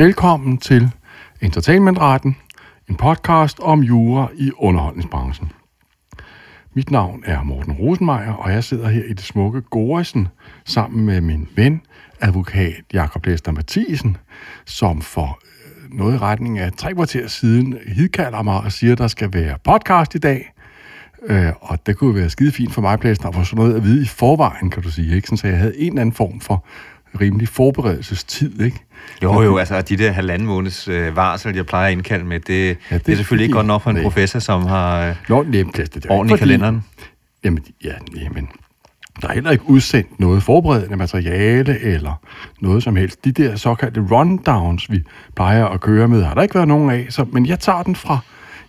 Velkommen til Entertainmentretten, en podcast om jura i underholdningsbranchen. Mit navn er Morten Rosenmeier, og jeg sidder her i det smukke Gorrissen sammen med min ven, advokat Jakob Plesner Mathiassen, som for noget i retning af 3 kvarter siden hidkalder mig og siger, at der skal være podcast i dag. Og det kunne være skide fint for mig, Plesner, at få sådan noget at vide i forvejen, kan du sige. Ikke? Så jeg havde en eller anden form for rimelig forberedelsestid, ikke? Jo, altså de der 1,5 måneds varsel, jeg plejer at indkalde med, det er selvfølgelig ikke godt nok for en professor, som har ordentligt i kalenderen. Jamen, der er heller ikke udsendt noget forberedende materiale eller noget som helst. De der såkaldte rundowns, vi plejer at køre med, har der ikke været nogen af, men jeg tager den fra.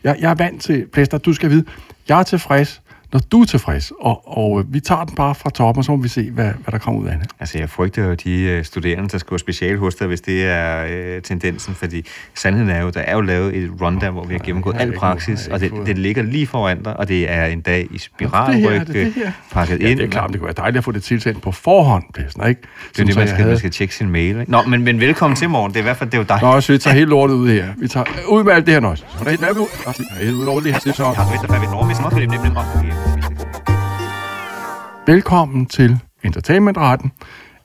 Jeg er vant til, Plesner, du skal vide, jeg er tilfreds, når du er tilfreds, og vi tager den bare fra toppen, og så må vi se, hvad der kommer ud af det. Altså, jeg frygter jo de studerende, der skriver speciale hos dig, hvis det er tendensen, fordi sandheden er jo, der er jo lavet et rundown, hvor vi har gennemgået al praksis, og det ligger lige foran dig, og det er en dag i spiralryg pakket ind. Ja, det er klart, det kunne være dejligt at få det tilsendt på forhånd, Plesner, ikke? Sådan, det er jo det, man skal tjekke sin mail, ikke? Nå, men velkommen til, Morten, det er i hvert fald, det er jo dig. Nå, så vi tager helt lortet ud her. Vi tager ud med alt det her, Noiiz. Velkommen til Entertainmentretten,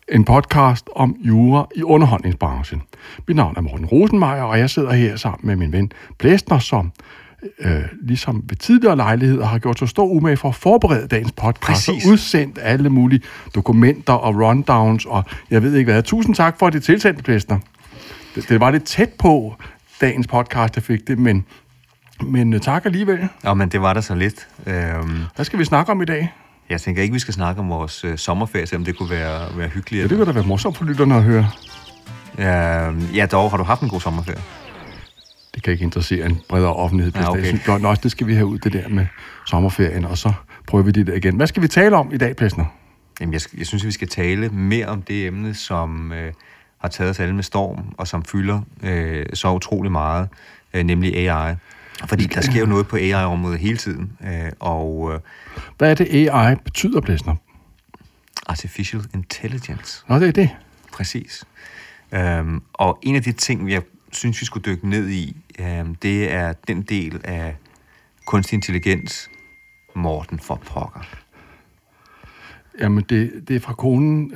en podcast om jura i underholdningsbranchen. Mit navn er Morten Rosenmeier, og jeg sidder her sammen med min ven Plesner, som ligesom ved tidligere lejligheder har gjort så stor umage for at forberede dagens podcast. Præcis. Og udsendt alle mulige dokumenter og rundowns, og jeg ved ikke hvad. Tusind tak for det tilsendte, Plesner. Det var lidt tæt på dagens podcast, jeg fik det, men tak alligevel. Ja, men det var der så lidt. Hvad skal vi snakke om i dag? Jeg tænker ikke, vi skal snakke om vores sommerferie, selvom det kunne være hyggeligt. Ja, det kunne da være morsomt for lytterne at høre. Ja, dog. Har du haft en god sommerferie? Det kan ikke interessere en bredere offentlighed. Ja, okay. Jeg synes godt nok, det skal vi have ud, det der med sommerferien, og så prøver vi det der igen. Hvad skal vi tale om i dag, Plesner? Jamen, jeg synes, vi skal tale mere om det emne, som har taget os alle med storm, og som fylder så utrolig meget, nemlig AI. Fordi der sker jo noget på AI-området hele tiden, og... Hvad er det, AI betyder, Plesner? Artificial Intelligence. Nå, det er det. Præcis. Og en af de ting, jeg synes, vi skulle dykke ned i, det er den del af kunstig intelligens, Morten for pokker. Jamen, det er fra konen...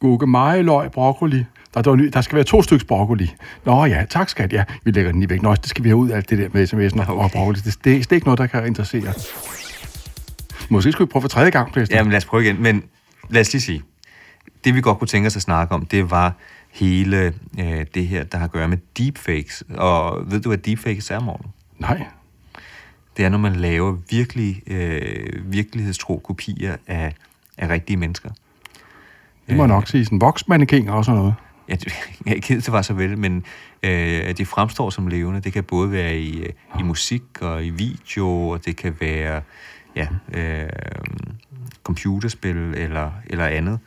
Gugge, maje, løg, broccoli. Der skal være 2 stykker broccoli. Nå ja, tak skat, ja. Vi lægger den lige væk. Nå, det skal vi have ud af alt det der med sms'en og broccoli. Det er ikke noget, der kan interessere. Måske skulle vi prøve for 3. gang, Plesner. Jamen lad os prøve igen. Men lad os lige sige, det vi godt kunne tænke os at snakke om, det var hele det her, der har at gøre med deepfakes. Og ved du, hvad deepfakes er, Morten? Nej. Det er, når man laver virkelighedstro kopier af rigtige mennesker. Det må nok sige, sådan voksmannekinger og sådan noget. Ja, jeg ked det var så vel, men de fremstår som levende. Det kan både være i musik og i video, og det kan være computerspil eller andet.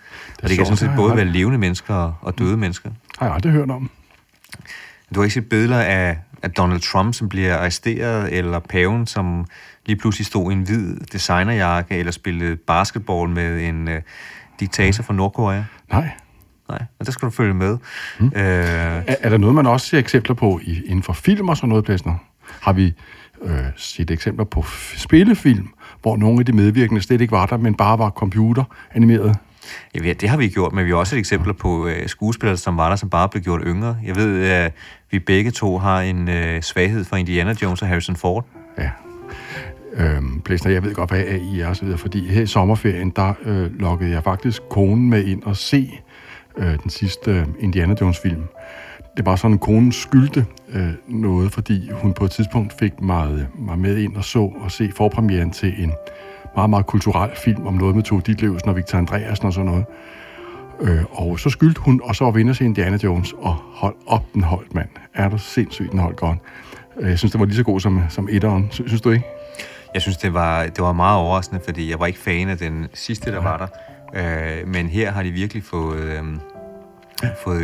Og det kan sådan set både være levende mennesker og døde mennesker. Har jeg aldrig hørt om. Du har ikke set billeder af Donald Trump, som bliver arresteret, eller paven, som lige pludselig stod i en hvid designerjakke, eller spillede basketball med en... diktator fra Nordkorea? Nej, og der skal du følge med. Er der noget, man også ser eksempler på inden for film og sådan noget, Plesner? Har vi set eksempler på spillefilm, hvor nogle af de medvirkende slet ikke var der, men bare var computeranimerede? Jeg ved, det har vi gjort, men vi har også set eksempler på skuespillere, som var der, som bare blev gjort yngre. Jeg ved, at vi begge to har en svaghed for Indiana Jones og Harrison Ford. Ja. Plesner, jeg ved godt, hvad AI er og så videre, fordi her i sommerferien, der lokkede jeg faktisk konen med ind og se den sidste Indiana Jones-film. Det var sådan, at konen skyldte noget, fordi hun på et tidspunkt fik mig med ind og se forpremieren til en meget, meget kulturel film om noget med Tove Ditlevsen og Victor Andreasen og sådan noget. Og så skyldte hun, og så var vi inde og se Indiana Jones, og hold op, den holdt, mand. Er du sindssygt, den holdt godt. Jeg synes, det var lige så god som etteren. Synes du ikke? Jeg synes, det var meget overraskende, fordi jeg var ikke fan af den sidste, der var der. Men her har de virkelig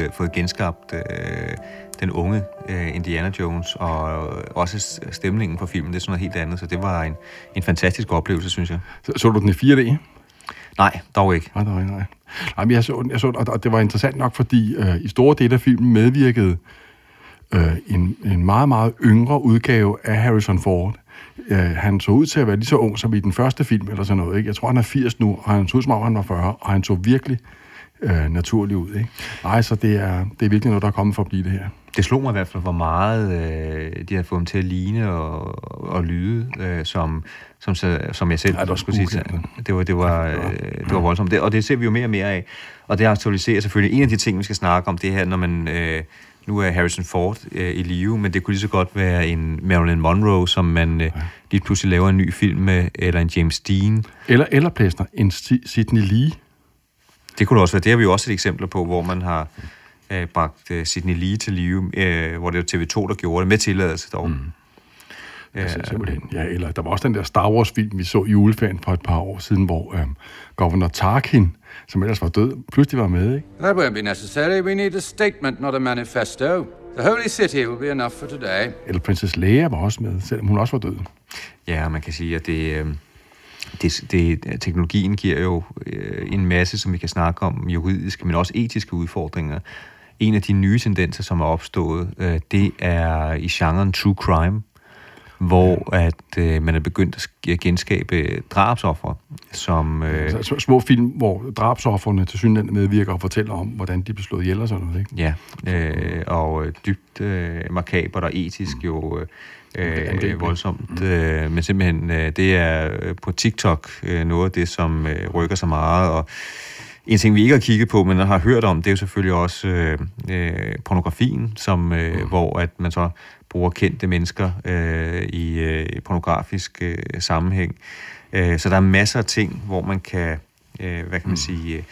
fået genskabt den unge Indiana Jones, og også stemningen på filmen. Det er sådan noget helt andet, så det var en fantastisk oplevelse, synes jeg. Så du den i 4D? Nej, dog ikke. Nej. Nej, men jeg så, og det var interessant nok, fordi i store dele af filmen medvirkede en meget, meget yngre udgave af Harrison Ford. Han så ud til at være lige så ung som i den første film, eller sådan noget, ikke? Jeg tror, han er 80 nu, og han så ud som om, han var 40, og han så virkelig naturlig ud, ikke? Nej, så det er virkelig noget, der er kommet for at blive det her. Det slog mig i hvert fald, hvor meget de har fået dem til at ligne og lyde, som jeg selv skulle sige. Det var voldsomt. Og det ser vi jo mere og mere af. Og det aktualiserer selvfølgelig en af de ting, vi skal snakke om, det her, når man... Nu er Harrison Ford i live, men det kunne lige så godt være en Marilyn Monroe, som man lige pludselig laver en ny film med, eller en James Dean. Eller Plesner, en Sidney Lee. Det kunne det også være. Det har vi jo også et eksempel på, hvor man har bragt Sidney Lee til live, hvor det var TV2, der gjorde det, med tilladelse dog. Mm. Ja, eller der var også den der Star Wars-film, vi så i juleferien for et par år siden, hvor governor Tarkin, som ellers var død, pludselig var med, ikke? That won't be necessary. We need a statement, not a manifesto. The holy city will be enough for today. Eller Princess Leia var også med, selvom hun også var død. Ja, man kan sige, at teknologien giver jo en masse, som vi kan snakke om, juridiske, men også etiske udfordringer. En af de nye tendenser, som er opstået, det er i genren true crime, hvor at man er begyndt at genskabe drabsofre, som... små film, hvor drabsofferne til synligheden medvirker og fortæller om, hvordan de blev slået ihjel og sådan noget, ikke? Ja, og dybt makabert og etisk jo voldsomt. Men simpelthen, det er på TikTok noget af det, som rykker så meget, og en ting, vi ikke har kigget på, men har hørt om, det er jo selvfølgelig også pornografien, som, hvor at man så bruger kendte mennesker i pornografisk sammenhæng. Så der er masser af ting, hvor man kan, hvad kan man sige,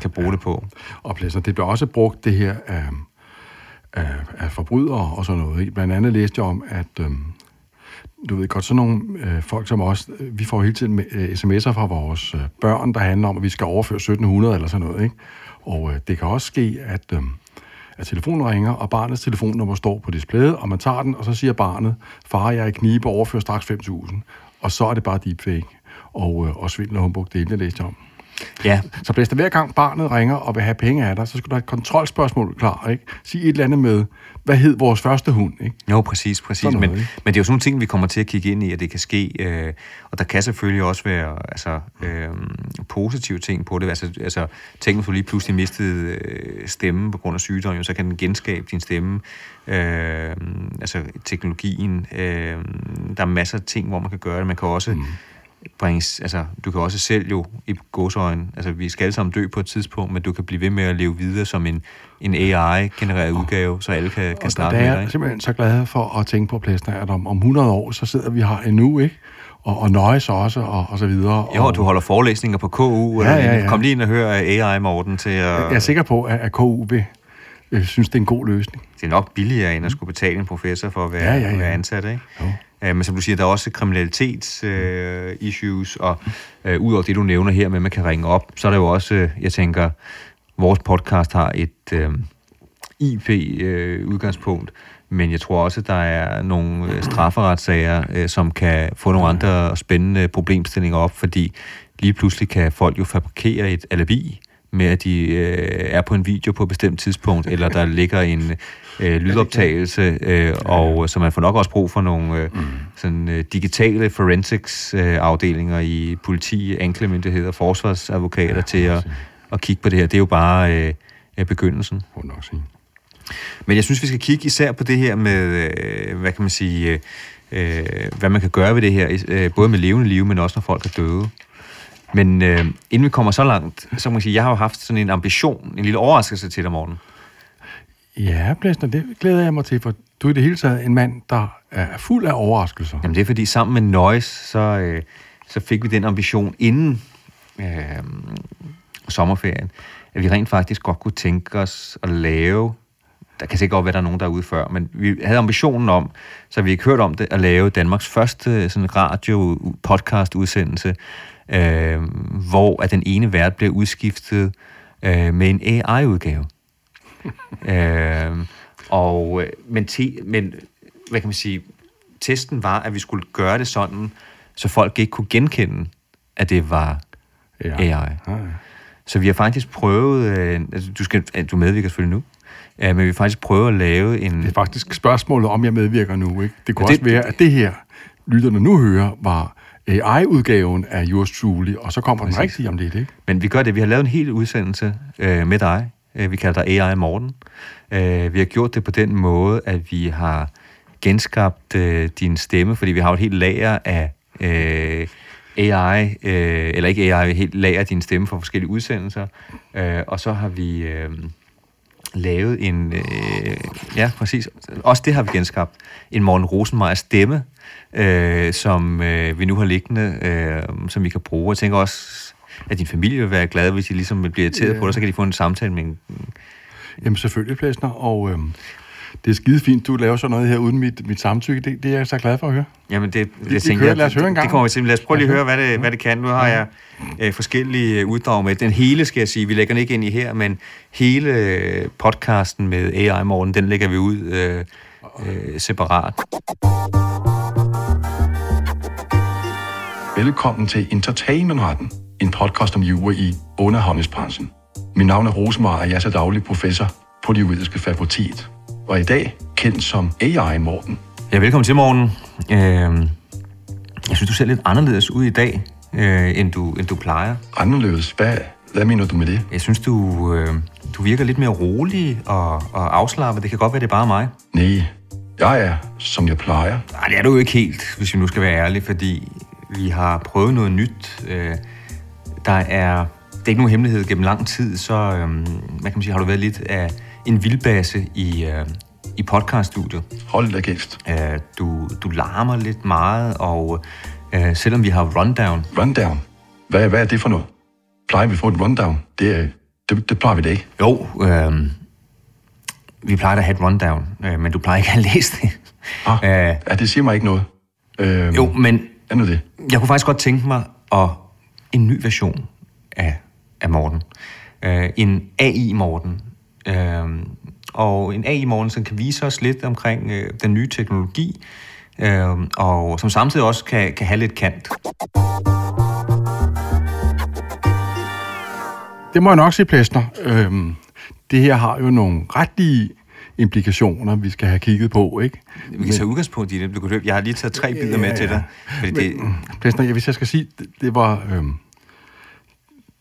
kan bruge det på. Og Plesner, det bliver også brugt, det her af forbrydere og sådan noget. Blandt andet læste jeg om, at... Du ved godt, sådan nogle folk som os, vi får hele tiden sms'er fra vores børn, der handler om, at vi skal overføre 1700 eller sådan noget, ikke? Og det kan også ske, at telefonen ringer, og barnets telefonnummer står på displayet, og man tager den, og så siger barnet, far, jeg er i knibe, overfører straks 5.000. Og så er det bare deepfake. Og svindel og humbug, det er det, jeg læste om. Ja. Så blæste hver gang barnet ringer og vil have penge af dig, så skulle du have et kontrolspørgsmål klar, ikke? Sig et eller andet med, hvad hed vores første hund, ikke? Jo, præcis. Noget, men det er jo sådan nogle ting, vi kommer til at kigge ind i, at det kan ske. Og der kan selvfølgelig også være positive ting på det. Altså tænk, hvis du lige pludselig mistede stemmen på grund af sygdom, så kan den genskabe din stemme. Teknologien. Der er masser af ting, hvor man kan gøre det. Man kan også... du kan også selv jo i godsøjne, vi skal alle sammen dø på et tidspunkt, men du kan blive ved med at leve videre som en AI-genereret udgave, så alle kan snakke med dig. Jeg er simpelthen så glad for at tænke på, Plesner, at om 100 år, så sidder vi her endnu, ikke? Og Noiiz også, og så videre. Jo, og du holder forelæsninger på KU, ja. Kom lige ind og hør AI-Morten til at... Jeg er sikker på, at KU vil... Jeg synes, det er en god løsning. Det er nok billigere, end at skulle betale en professor for at være, være ansat, ikke? Jo. Men som du siger, der er også kriminalitetsissues, og ud over det, du nævner her med, at man kan ringe op, så er der jo også, jeg tænker, vores podcast har et IP-udgangspunkt, men jeg tror også, at der er nogle strafferetssager, som kan få nogle andre spændende problemstillinger op, fordi lige pludselig kan folk jo fabrikere et alibi, med at de er på en video på et bestemt tidspunkt, eller der ligger en lydoptagelse, og så man får nok også brug for nogle digitale forensics-afdelinger i politi, anklagemyndigheder, forsvarsadvokater til at kigge på det her. Det er jo bare begyndelsen. Men jeg synes, vi skal kigge især på det her med, hvad kan man sige, hvad man kan gøre ved det her, både med levende liv, men også når folk er døde. Men inden vi kommer så langt, så må jeg sige, at jeg har jo haft sådan en ambition, en lille overraskelse til dig, Morten. Ja, Plesner, det glæder jeg mig til, for du er i det hele taget en mand, der er fuld af overraskelser. Jamen det er fordi, sammen med Noiiz, så fik vi den ambition inden sommerferien, at vi rent faktisk godt kunne tænke os at lave, der kan sikkert godt være, der er nogen derude før, men vi havde ambitionen om, så vi ikke hørt om det, at lave Danmarks første sådan radio-podcast-udsendelse, hvor at den ene vært bliver udskiftet med en AI-udgave. Men hvad kan man sige, testen var, at vi skulle gøre det sådan, så folk ikke kunne genkende, at det var AI. Så vi har faktisk prøvet... Du medvirker selvfølgelig nu. Men vi faktisk prøver at lave en... Det er faktisk spørgsmålet, om jeg medvirker nu, ikke? Det kunne også være, at det her, lytterne nu hører, var AI-udgaven af Yours Truly, og så kommer den rigtige om lidt, ikke? Men vi gør det. Vi har lavet en hel udsendelse med dig. Vi kalder dig AI-Morten. Vi har gjort det på den måde, at vi har genskabt din stemme, fordi vi har et helt lager af AI, eller ikke AI, helt lager din stemme fra forskellige udsendelser. Og så har vi... lavet en... ja, præcis. Også det har vi genskabt. En Morten Rosenmeier stemme, som vi nu har liggende, som vi kan bruge. Jeg tænker også, at din familie vil være glad, hvis de ligesom bliver irriteret på dig, så kan de få en samtale med en... Jamen selvfølgelig, Plesner, og det er skide fint, du laver sådan noget her uden mit samtykke. Det er jeg så glad for at høre. Jamen det kommer vi til. Lad os prøve lige at høre, hvad det kan. Nu har jeg forskellige uddrag med. Den hele, skal jeg sige, vi lægger den ikke ind i her, men hele podcasten med AI-Morten, den lægger vi ud separat. Velkommen til Entertainmentretten, en podcast om jura i underholdningsbranchen. Mit navn er Rosenmeier, og jeg er så daglig professor på det juridiske fakultet. Og i dag kendt som AI-Morten. Ja, velkommen til, Morten. Jeg synes, du ser lidt anderledes ud i dag, end du plejer. Anderledes? Hvad mener du med det? Jeg synes, du virker lidt mere rolig og afslappet. Det kan godt være, det er bare mig. Nej, jeg er, som jeg plejer. Nej, det er du jo ikke helt, hvis vi nu skal være ærlige, fordi vi har prøvet noget nyt. Det er ikke nogen hemmelighed gennem lang tid, så hvad kan man sige, har du været lidt af en vildbasse i podcaststudiet. Hold da kæft. Du larmer lidt meget, og selvom vi har rundown... Rundown? Hvad er det for noget? Plejer vi at få et rundown? Det plejer vi da ikke. Jo, vi plejer da at have et rundown, men du plejer ikke at læse det. Det siger mig ikke noget. Jo, men... Andet det. Jeg kunne faktisk godt tænke mig en ny version af Morten. En AI-Morten. Og en AI-Morten, som kan vise os lidt omkring den nye teknologi, og som samtidig også kan have lidt kant. Det må jeg nok sige, Plesner. Det her har jo nogle retlige implikationer, vi skal have kigget på, ikke? Vi kan tage udgangspunkt i det. Jeg har lige taget 3 billeder med til dig. Plesner, hvis jeg skal sige, det var...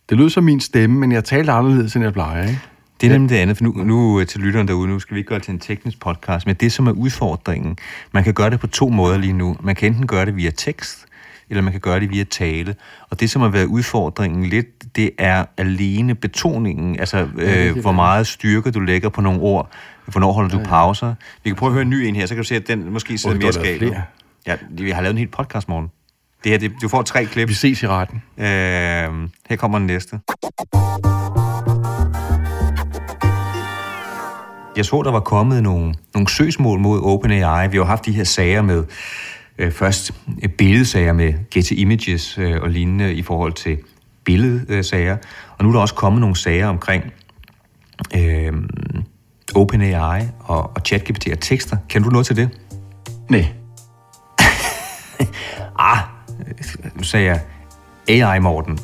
det lød som min stemme, men jeg talte anderledes, end jeg plejer, ikke? Det er nemlig det andet, for nu til lytteren derude, nu skal vi ikke gøre det til en teknisk podcast, men det, som er udfordringen, man kan gøre det på 2 måder lige nu. Man kan enten gøre det via tekst, eller man kan gøre det via tale. Og det, som har været udfordringen lidt, det er alene betoningen, altså hvor meget styrke du lægger på nogle ord, hvornår holder du pauser. Vi kan prøve at høre en ny en her, så kan du se, at den måske sidder mere skalt. Ja, vi har lavet en helt podcast, Morten. Det her, du får 3 klip. Vi ses i retten. Her kommer den næste. Jeg så, der var kommet nogle søgsmål mod OpenAI. Vi har haft de her sager med, først billedsager med Getty Images og lignende i forhold til billedsager. Og nu er der også kommet nogle sager omkring OpenAI og chat-GPT og tekster. Kan du noget til det? Nej. Nu sagde jeg AI-Morten.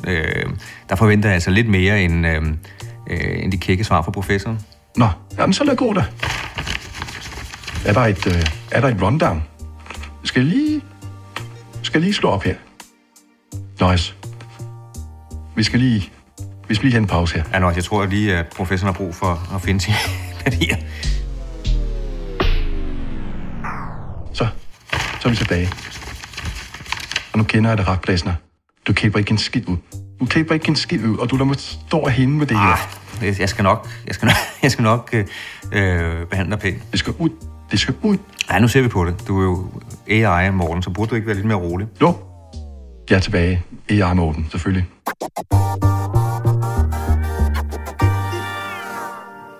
Der forventer jeg altså lidt mere end de kække svar fra professoren. Nå, jamen, så lad gå da. Er der et rundown? Skal jeg lige slå op her. Noiiz. Vi skal lige have en pause her. Ja, Noiiz, jeg tror lige, at professoren har brug for at finde sine papirer. Så er vi tilbage. Og nu kender jeg det ret, Plesner. Du klipper ikke en skid ud. Og du lader mig stå og hænge med det her. Jeg skal nok behandle dig pænt. Det skal ud. Nej, nu ser vi på det. Du er jo AI-Morten, så burde du ikke være lidt mere rolig. Jo, jeg er tilbage. AI-Morten, selvfølgelig.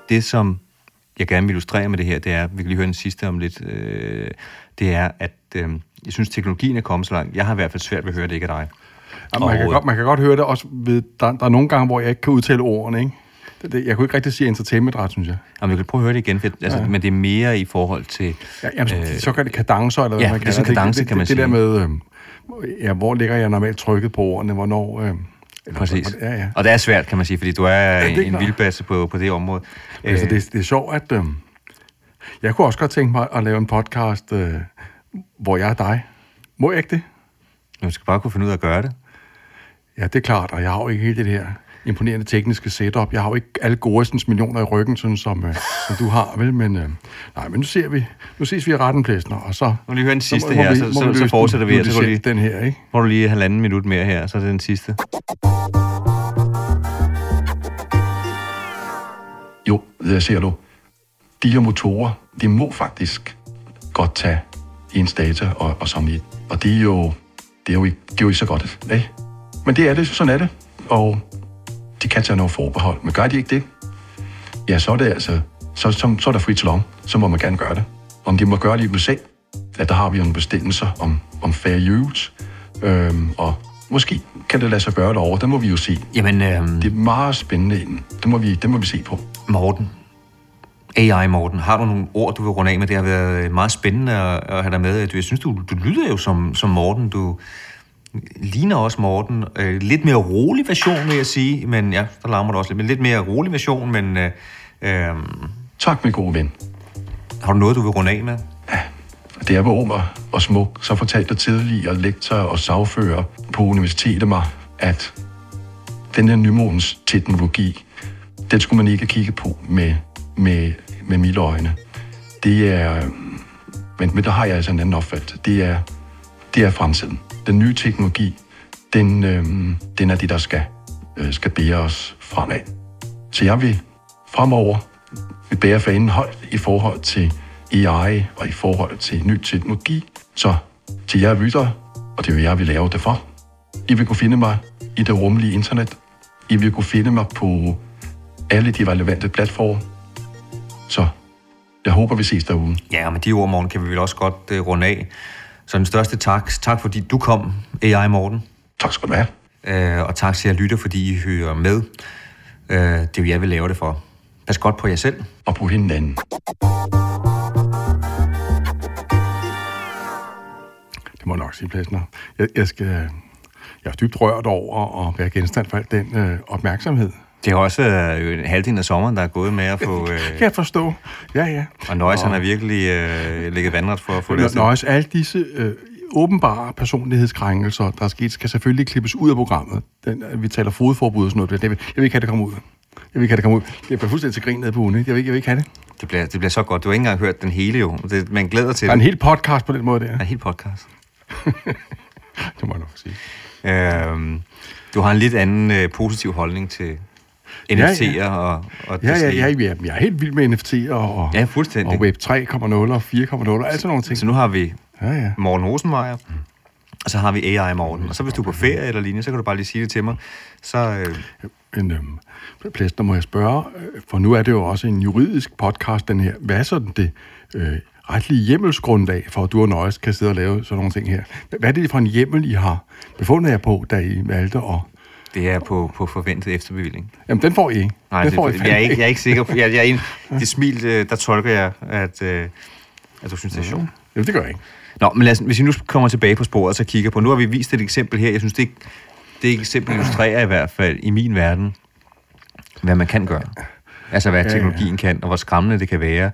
Det, som jeg gerne vil illustrere med det her, det er, vi kan lige høre den sidste om lidt, det er, at jeg synes, teknologien er kommet så langt. Jeg har i hvert fald svært ved at høre det, ikke af dig. Man kan godt høre det også ved, der er nogle gange, hvor jeg ikke kan udtale ordene, ikke? Jeg kunne ikke rigtig sige entertainmentret, synes jeg. Jamen, jeg kan prøve at høre det igen, for, altså, men det er mere i forhold til... Ja, jamen, så kan det kadencer, eller hvad man kalder det. Ja, det er sådan en kadence, kan man sige. Det der med, ja, hvor ligger jeg normalt trykket på ordene, hvornår... Præcis. Ja, ja. Og det er svært, kan man sige, fordi du er en vildbasse på det område. Altså, det er sjovt, at... jeg kunne også godt tænke mig at lave en podcast, hvor jeg er dig. Må jeg ikke det? Du skal bare kunne finde ud af at gøre det. Ja, det er klart, og jeg har jo ikke hele det her imponerende tekniske setup. Jeg har jo ikke alle Gorrissens millioner i ryggen, sådan som du har, vel? Men, nej, men nu ses vi i retten, Plesner, og så... Nu lige høre den sidste så må, her, så fortsætter vi. Så lige, den her, ikke? Må du lige 1,5 minut mere her, så er det den sidste. Jo, det ser du. De her motorer, de må faktisk godt tage ens data og sådan lidt. Og det er jo ikke så godt, ikke? Men det er det, sådan er det. Og de kan tage noget forbehold. Men gør de ikke det, ja, så er det altså... Så er der frit slum. Så må man gerne gøre det. Om de må gøre det i USA, ja, der har vi jo nogle bestemmelser om fair use. Og måske kan det lade sig gøre derovre. Det må vi jo se. Jamen, det er meget spændende inden. Det må vi se på. Morten. AI-Morten, har du nogle ord, du vil runde af med? Det har været meget spændende at have dig med. Jeg synes, du lyder jo som Morten. Du ligner også Morten. Lidt mere rolig version, vil jeg sige. Men ja, der larmer du også lidt. Men lidt mere rolig version, men... Tak, min gode ven. Har du noget, du vil runde af med? Ja, det er på ung og smuk. Så fortalte tidligere lektorer og sagfører på universitetet mig, at den her nymodens teknologi, den skulle man ikke kigge på med mine øjne. Det er... Men der har jeg altså en anden opfattelse. Det er fremtiden. Den nye teknologi, den er det, der skal bære os fremad. Så jeg vil fremover bære fanen højt i forhold til AI og i forhold til ny teknologi. Så til jer lytter, og det er jo jeg vil lave det for. I vil kunne finde mig i det rummelige internet. I vil kunne finde mig på alle de relevante platforme. Så jeg håber, vi ses derude. Ja, men de ord, Morten, kan vi vel også godt runde af. Så den største tak. Tak, fordi du kom, AI Morten. Tak skal du have. Og tak til jer lytter, fordi I hører med. Det er jo jeg vil lave det for. Pas godt på jer selv. Og på hinanden. Det må nok sige, Plesner. Jeg er dybt rørt over at være genstand for al den opmærksomhed. Det er også en halvdelen af sommeren, der er gået med at få... Kan jeg forstå. Ja, ja. Og Noiiz, han har virkelig ligget vandret for at få det. Noiiz, alle disse åbenbare personlighedskrænkelser, der er sket, skal selvfølgelig klippes ud af programmet. Vi taler fodforbud og sådan noget. Jeg vil ikke have det komme ud. Jeg bliver fuldstændig til grin nede på ugen. Jeg vil ikke have det. Det bliver så godt. Du har ikke engang hørt den hele jo. Man glæder til det. Der er en hel podcast på den måde, der. Der er en hel podcast. Det må jeg nok sige. Du har en lidt anden positiv holdning til... NFT'er ja. og ja, jeg er helt vild med NFT'er og, ja, og Web 3.0 og 4.0, og alt sådan nogle ting. Så nu har vi Morten Rosenmeier, og så har vi AI Morten. Og så hvis du er på ferie eller lignende, så kan du bare lige sige det til mig. Plesner, må jeg spørge, for nu er det jo også en juridisk podcast, den her. Hvad er sådan det retlige hjemmelsgrundlag for, at du og Noiiz kan sidde og lave sådan nogle ting her? Hvad er det for en hjemmel, I har befundet jer på, da I valgte at... Det er på forventet efterbevilling. Jamen, den får I ikke. Nej, jeg er ikke sikker på. Det smil, der tolker jeg, at du synes, det er sjovt. Jamen, det gør jeg ikke. Nå, men hvis I nu kommer tilbage på sporet, så kigger på. Nu har vi vist et eksempel her. Jeg synes, det eksempel illustrerer i hvert fald i min verden, hvad man kan gøre. Altså, hvad teknologien kan, og hvor skræmmende det kan være.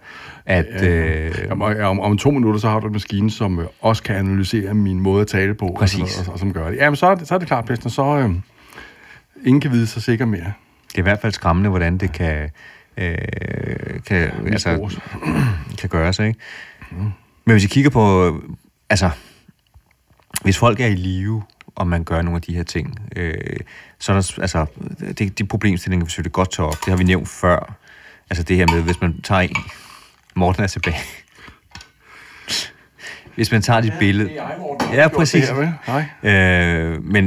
Om 2 minutter, så har du en maskine, som også kan analysere min måde at tale på. Præcis. Og som gør det. Jamen, så er det klart, Plesner, så... Ingen kan vide sig sikker mere. Det er i hvert fald skræmmende, hvordan det kan gøre sig. Ikke? Men hvis I kigger på... Altså, hvis folk er i live, og man gør nogle af de her ting, så er der... Altså, de problemstillinger, vi selvfølgelig godt tager op. Det har vi nævnt før. Altså det her med, hvis man tager en... Morten er tilbage. Hvis man tager dit billede... Ja, præcis. Men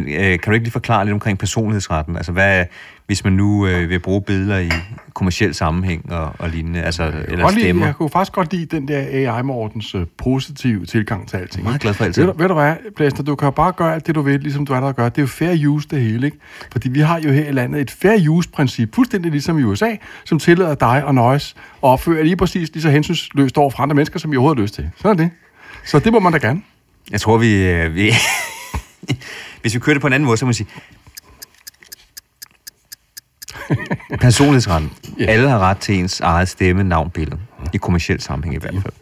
kan du ikke lige forklare lidt omkring personlighedsretten? Altså, hvad hvis man nu vil bruge billeder i kommerciel sammenhæng og lignende, altså, eller stemmer? Jeg kunne faktisk godt lide den der AI-Mortens positive tilgang til alting. Meget glad for alting. Ved du hvad, Plesner, du kan bare gøre alt det, du vil, ligesom du er der at gøre. Det er jo fair use, det hele, ikke? Fordi vi har jo her i landet et fair use-princip, fuldstændig ligesom i USA, som tillader dig og Noiiz at opføre lige præcis lige så hensynsløst over for andre mennesker, som I overhovedet har lyst til. Sådan er det. Så det må man da gerne. Jeg tror, vi Hvis vi kører det på en anden måde, så må man sige... Personlighedsretten. Yeah. Alle har ret til ens eget stemme, navn, billede. I kommerciel sammenhæng i hvert fald.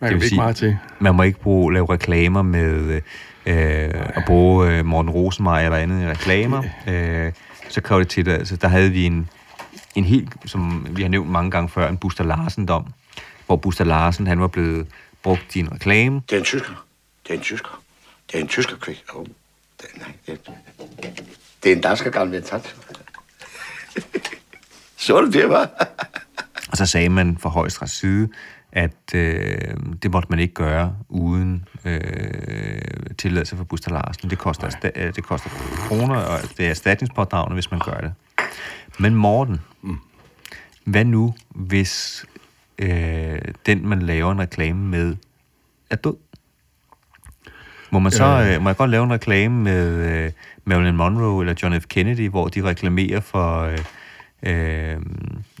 Man kan ikke meget til. Man må ikke lave reklamer med... at bruge Morten Rosenmeier eller andet i reklamer. Så kræver det til det. Altså, der havde vi en helt, som vi har nævnt mange gange før, en Buster Larsen-dom, hvor Buster Larsen, han var blevet brugt i en reklame. Det er en tysker. Det er en tysker. Oh. Det er en dansker, gamle tant. Så det der var. Og så sagde man fra Højstrets side, at det måtte man ikke gøre uden tilladelse for Buster Larsen. Det koster, det koster kroner, og det er erstatningspådragende, hvis man gør det. Men Morten, hvad nu, hvis den, man laver en reklame med, er død? Må man så må jeg godt lave en reklame med Marilyn Monroe eller John F. Kennedy, hvor de reklamerer for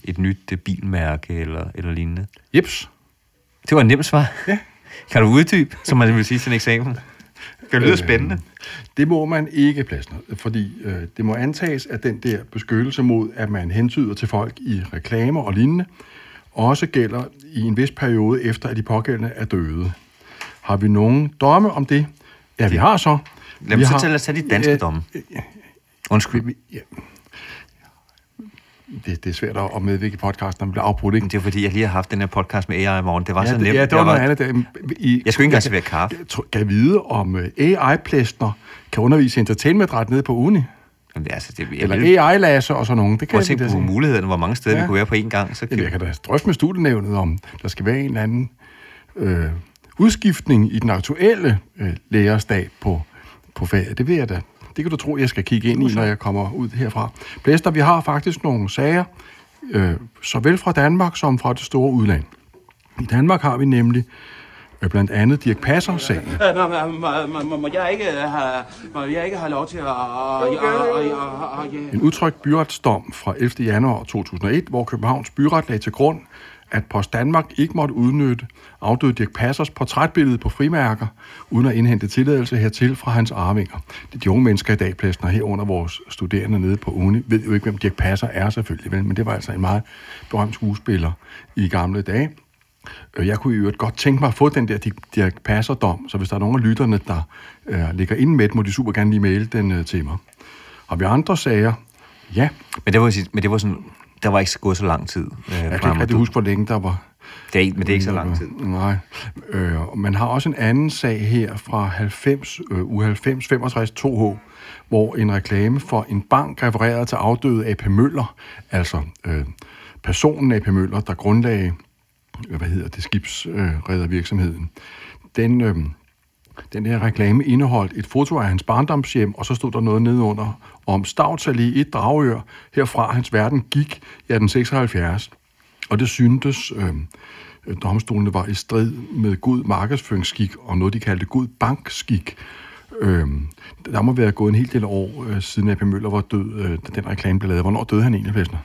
et nyt bilmærke eller lignende? Jeps. Det var et nemt svar. Ja. Kan du uddybe, som man vil sige til en eksamen? Det lyder spændende. Det må man ikke, Plesner, fordi det må antages, at den der beskyttelse mod, at man hentyder til folk i reklamer og lignende, også gælder i en vis periode efter, at de pågældende er døde. Har vi nogen domme om det? Ja, vi har så. Lad mig så tage de danske domme. Undskyld. Ja. Det er svært at medvirke i podcasten, når man bliver afbrudt, ikke? Det er fordi, jeg lige har haft den her podcast med AI-Morten. Det var så nemt. Ja, det var noget andet. Jeg skulle ikke engang servere kaffe. Kan vide, om AI-Plesner kan undervise entertainmentret nede på uni? Jamen, altså, eller AI-lasser og sådan nogen. Det kan jeg på mulighederne, hvor mange steder vi kunne være på én gang. Så jeg kan da drøfte med studienævnet, om der skal være en eller anden udskiftning i den aktuelle lærersdag på faget. Det ved jeg da. Det kan du tro, jeg skal kigge ind i, når jeg kommer ud herfra. Plesner, vi har faktisk nogle sager, såvel fra Danmark som fra det store udland. I Danmark har vi nemlig blandt andet Dirch Passer-sagen. Må jeg ikke have lov til at... En udtrykt byretsdom fra 11. januar 2001, hvor Københavns byret lagde til grund, at Post Danmark ikke måtte udnytte afdøde Dirch Passers portrætbillede på frimærker, uden at indhente tilladelse hertil fra hans arvinger. De unge mennesker i dag, Plesner, herunder vores studerende nede på uni, ved jo ikke, hvem Dirch Passer er selvfølgelig, vel? Men det var altså en meget berømt skuespiller i gamle dage. Jeg kunne jo godt tænke mig at få den der Dirch Passer-dom, så hvis der er nogen af lytterne, der ligger inde med det, må de super gerne lige maile den til mig. Og vi andre sager, ja. Men det var sådan... Der var ikke gået så lang tid. Jeg kan ikke rigtig huske, hvor længe der var. Men det er ikke så lang tid. Nej. Man har også en anden sag her fra 90, U90 65 2H, hvor en reklame for en bank refererede til afdøde A.P. Møller, altså personen A.P. Møller, der grundlagde, skibsredervirksomheden. Den her reklame indeholdt et foto af hans barndomshjem, og så stod der noget nedenunder om Stavtsalé 1 Dragør, herfra hans verden gik i 1876. Og det syntes, domstolene var i strid med god markedsføringsskik og noget, de kaldte god bankskik. Der må være gået en hel del år, siden A.P. Møller var død, da den reklame blev lavet. Hvornår døde han egentlig, Plesner?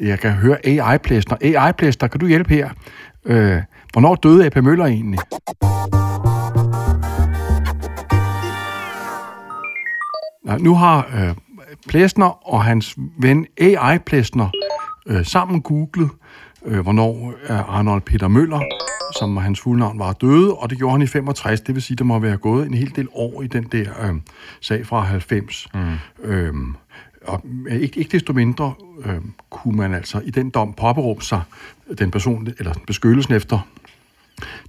Jeg kan høre AI-Plesner. AI-Plesner, kan du hjælpe her? Hvornår døde A.P. Møller egentlig? Nej, nu har Plesner og hans ven AI Plesner sammen googlet, hvornår Arnold Peter Møller, som hans fulde navn var, døde, og det gjorde han i 65. Det vil sige, der må være gået en hel del år i den der sag fra 90. Og ikke desto mindre kunne man altså i den dom påberåbe sig den person, eller beskyttelsen efter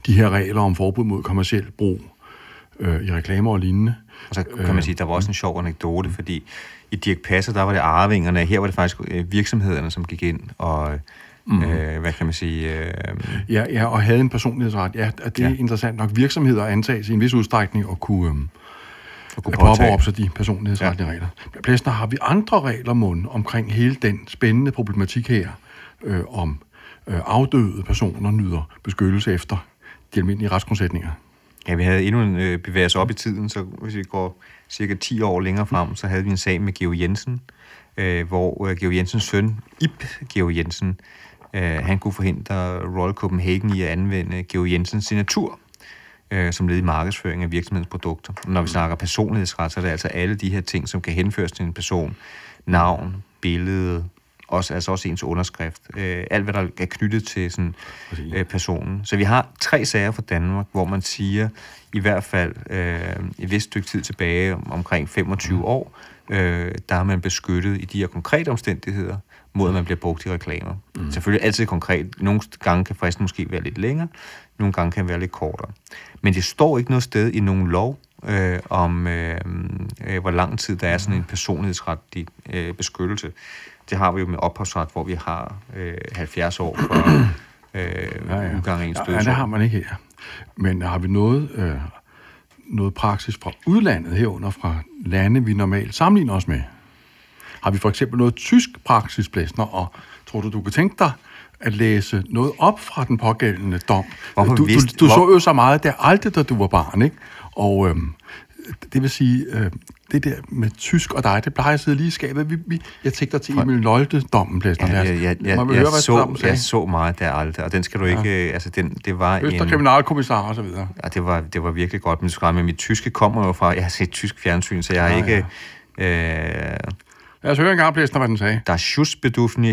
de her regler om forbud mod kommerciel brug i reklamer og lignende. Og så kan man sige, der var også en sjov anekdote, fordi i Dirch Passer, der var det arvingerne, her var det faktisk virksomhederne, som gik ind og, hvad kan man sige... Ja, og havde en personlighedsret. Ja, det er interessant nok. Virksomheder antages i en vis udstrækning at kunne påberåbe sig de personlighedsretlige regler. Plesner, har vi andre regler munde omkring hele den spændende problematik her, om afdøde personer nyder beskyttelse efter de almindelige retsgrundsætninger? Ja, vi havde endnu en bevægelse op i tiden, så hvis vi går cirka 10 år længere frem, så havde vi en sag med Georg Jensen, hvor Georg Jensens søn, Ib Georg Jensen, han kunne forhindre Royal Copenhagen i at anvende Georg Jensens signatur som led i markedsføring af virksomhedens produkter. Når vi snakker personlighedsret, så er det altså alle de her ting, som kan henføres til en person. Navn, billede, også ens underskrift. Alt, hvad der er knyttet til sådan, personen. Så vi har 3 sager fra Danmark, hvor man siger, i hvert fald et vist stykke tid tilbage, omkring 25 år, der er man beskyttet i de her konkrete omstændigheder, mod at man bliver brugt i reklamer. Selvfølgelig altid konkret. Nogle gange kan fristen måske være lidt længere, nogle gange kan være lidt kortere. Men det står ikke noget sted i nogen lov om, hvor lang tid der er sådan en personlighedsretlig beskyttelse. Det har vi jo med ophavsret, hvor vi har 70 år for udgang af ens dødsår. Ja, det har man ikke her. Men har vi noget praksis fra udlandet herunder, fra lande, vi normalt sammenligner os med? Har vi for eksempel noget tysk praksis, Plesner, og tror du kan tænke dig at læse noget op fra den pågældende dom? Du så jo så meget der aldrig, da du var barn, ikke? Og det vil sige, det der med tysk og dig, det plejer at sidde lige i skabet. Jeg tænkte til Emil Nolde-dommen, Plesner. Jeg så meget der aldrig, og den skal du ikke... Altså, det var Øster kriminalkommissar og så videre. Det var virkelig godt, men mit tyske kommer jo fra... Jeg har set tysk fjernsyn, så jeg har ikke... Lad os høre engang, Plesner, hvad den sagde. Der er schussbeduffende.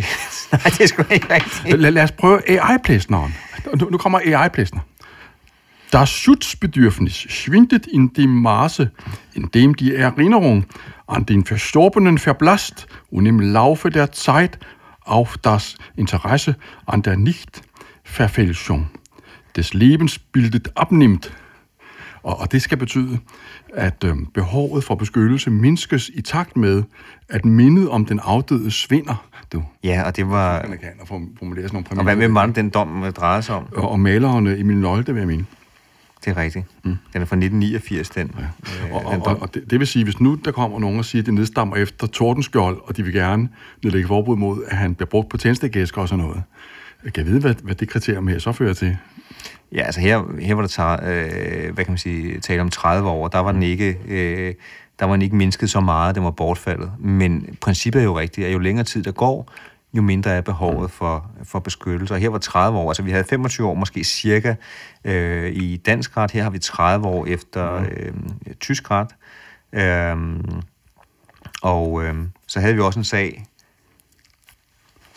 Nej, det er sgu ikke rigtigt. Lad os prøve AI-Plesneren. Nu kommer AI-Plesner. Der schussbeduffende schwindet in dem Maße, in dem die Erinnerung an den Verstorbenen verblasst und im Laufe der Zeit auf das Interesse an der Nichtverfälschung des Lebens bildet abnimmt. Og det skal betyde, at behovet for beskyttelse mindskes i takt med, at mindet om den afdøde svinder. Ja, og det var... Og hvad med den dom drejede sig om? Og malerne Emil Nolde, vil jeg mene. Det er rigtigt. Den er fra 1989, den. Ja. Og det vil sige, hvis nu der kommer nogen og siger, at det nedstammer efter Tordenskjold, og de vil gerne nedlægge forbud mod, at han bliver brugt på tændstikæsker og sådan noget. Jeg kan vide, hvad det kriterium her så fører til. Ja, altså her var der tale om 30 år, der var den ikke, mindsket så meget, den var bortfaldet. Men princippet er jo rigtigt, at jo længere tid der går, jo mindre er behovet for beskyttelse. Og her var 30 år, altså vi havde 25 år måske cirka i dansk ret, her har vi 30 år efter tysk ret. Så havde vi også en sag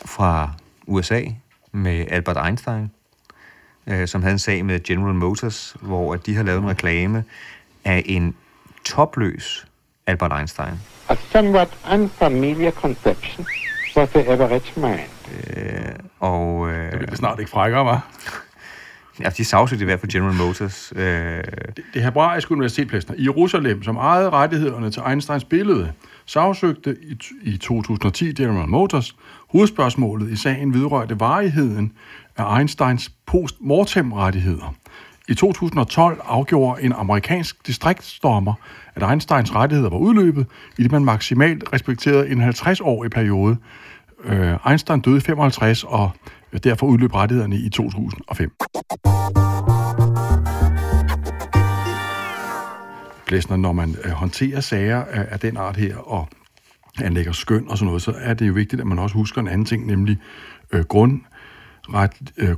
fra USA med Albert Einstein, som havde en sag med General Motors, hvor de har lavet en reklame af en topløs Albert Einstein. A somewhat unfamiliar conception for the average man. Det bliver snart ikke frækkere, hva'? Ja, de sagsøgte i hvert fald General Motors. Det hebraiske universitet, Plesner, i Jerusalem, som ejede rettighederne til Einsteins billede, sagsøgte i 2010 General Motors. Hovedspørgsmålet i sagen vedrørte varigheden af Einsteins post-mortem-rettigheder. I 2012 afgjorde en amerikansk distriktsdommer, at Einsteins rettigheder var udløbet, i det man maksimalt respekterede en 50-årig periode. Einstein døde i 55, og derfor udløb rettighederne i 2005. Plesner, når man håndterer sager af den art her, og anlægger skøn og sådan noget, så er det jo vigtigt, at man også husker en anden ting, nemlig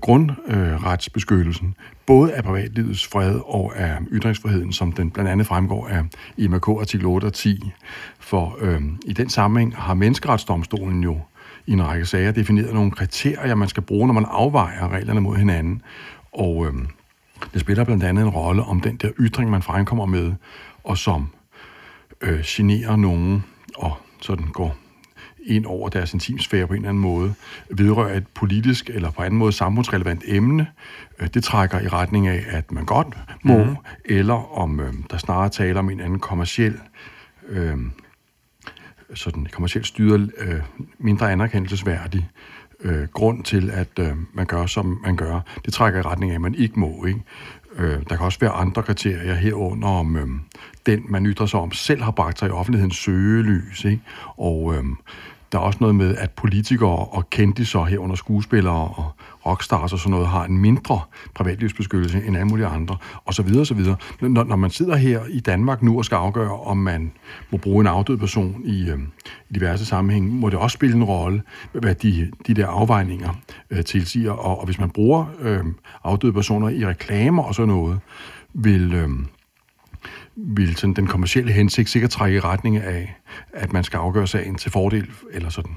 grundretsbeskyttelsen, både af privatlivets fred og af ytringsfriheden, som den blandt andet fremgår af EMK artikel 8 og 10. For i den sammenhæng har Menneskeretsdomstolen jo i en række sager defineret nogle kriterier, man skal bruge, når man afvejer reglerne mod hinanden. Og det spiller blandt andet en rolle, om den der ytring, man fremkommer med, og som generer nogen, og sådan går ind over deres intimsfære på en eller anden måde, vedrører et politisk eller på anden måde samfundsrelevant emne, det trækker i retning af, at man godt må, eller om der snarere taler om en anden kommercielt styret, mindre anerkendelsesværdig grund til, at man gør, som man gør. Det trækker i retning af, at man ikke må, ikke? Der kan også være andre kriterier herunder, om den, man ytrer sig om, selv har bragt sig i offentlighedens søgelys, ikke? Og der er også noget med, at politikere og kendtiser herunder skuespillere og rockstars og sådan noget, har en mindre privatlivsbeskyttelse end alle mulige andre, og så videre, og så videre. Når man sidder her i Danmark nu og skal afgøre, om man må bruge en afdød person i diverse sammenhænge, må det også spille en rolle, hvad de der afvejninger tilsiger. Og hvis man bruger afdøde personer i reklamer og sådan noget, vil sådan den kommercielle hensigt sikkert trække i retning af, at man skal afgøre sagen til fordel, eller sådan,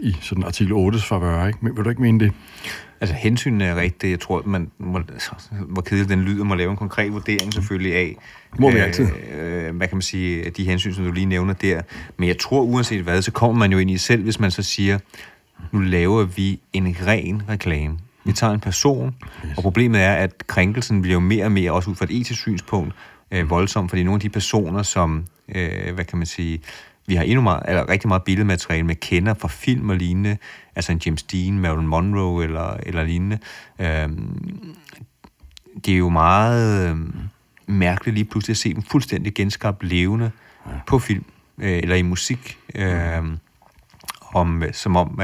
i sådan artikel 8's favør, ikke? Men vil du ikke mene det? Altså, hensynet er rigtigt. Jeg tror, man må, hvor kedeligt den lyder, må lave en konkret vurdering selvfølgelig af, hvad kan man sige, de hensyn, som du lige nævner der. Men jeg tror, uanset hvad, så kommer man jo ind i selv, hvis man så siger, nu laver vi en ren reklame. Vi tager en person, og problemet er, at krænkelsen bliver jo mere og mere, også ud fra et etisk synspunkt, voldsom, fordi nogle af de personer, som, hvad kan man sige, vi har endnu meget, eller rigtig meget billedmateriale med kender fra film og lignende, altså en James Dean, Marilyn Monroe eller lignende. Det er jo meget mærkeligt lige pludselig at se dem fuldstændig genskabt levende på film eller i musik, som om,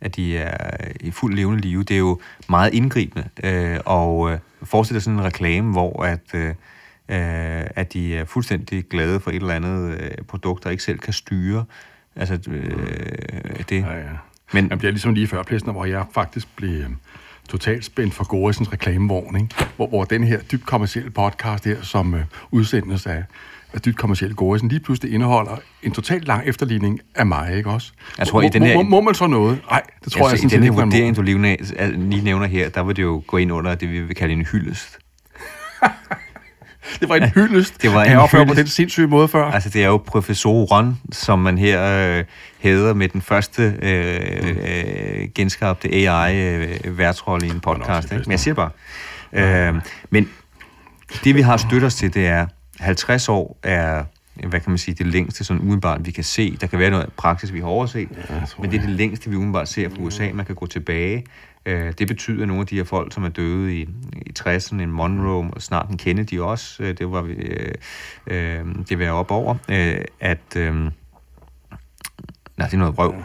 at de er i fuld levende live. Det er jo meget indgribende, og forestiller sådan en reklame, hvor at de er fuldstændig glade for et eller andet produkt, der ikke selv kan styre. Altså, det. Ja, ja. Men jeg bliver ligesom lige før Plesner, hvor jeg faktisk blev totalt spændt for Gorrissens reklamevogn, ikke? Hvor den her dybt kommercielle podcast her, som udsendes af dybt kommercielle Gorrissen, lige pludselig indeholder en totalt lang efterligning af mig, ikke også? Jeg tror, må man så noget? Nej, det tror jeg sådan ikke, man må. I den her vurdering, du lige nævner her, der vil det jo gå ind under det, vi vil kalde en hyldest. Det var en hyldest. Det var en hyldest. På den sindssyge måde før. Altså, det er jo professoren, som man her hæder med den første genskabte AI-værtsrolle i en podcast. Men jeg siger bare. Men det, vi har støttet os til, det er 50 år er, hvad kan man sige, det længste sådan umiddelbart, vi kan se. Der kan være noget praksis, vi har overset, men det er det længste, vi umiddelbart ser fra USA. Man kan gå tilbage. Det betyder, at nogle af de her folk, som er døde i 60'erne, en Monroe og snart en Kennedy også, det var op over, at... Nej, det er noget røv. De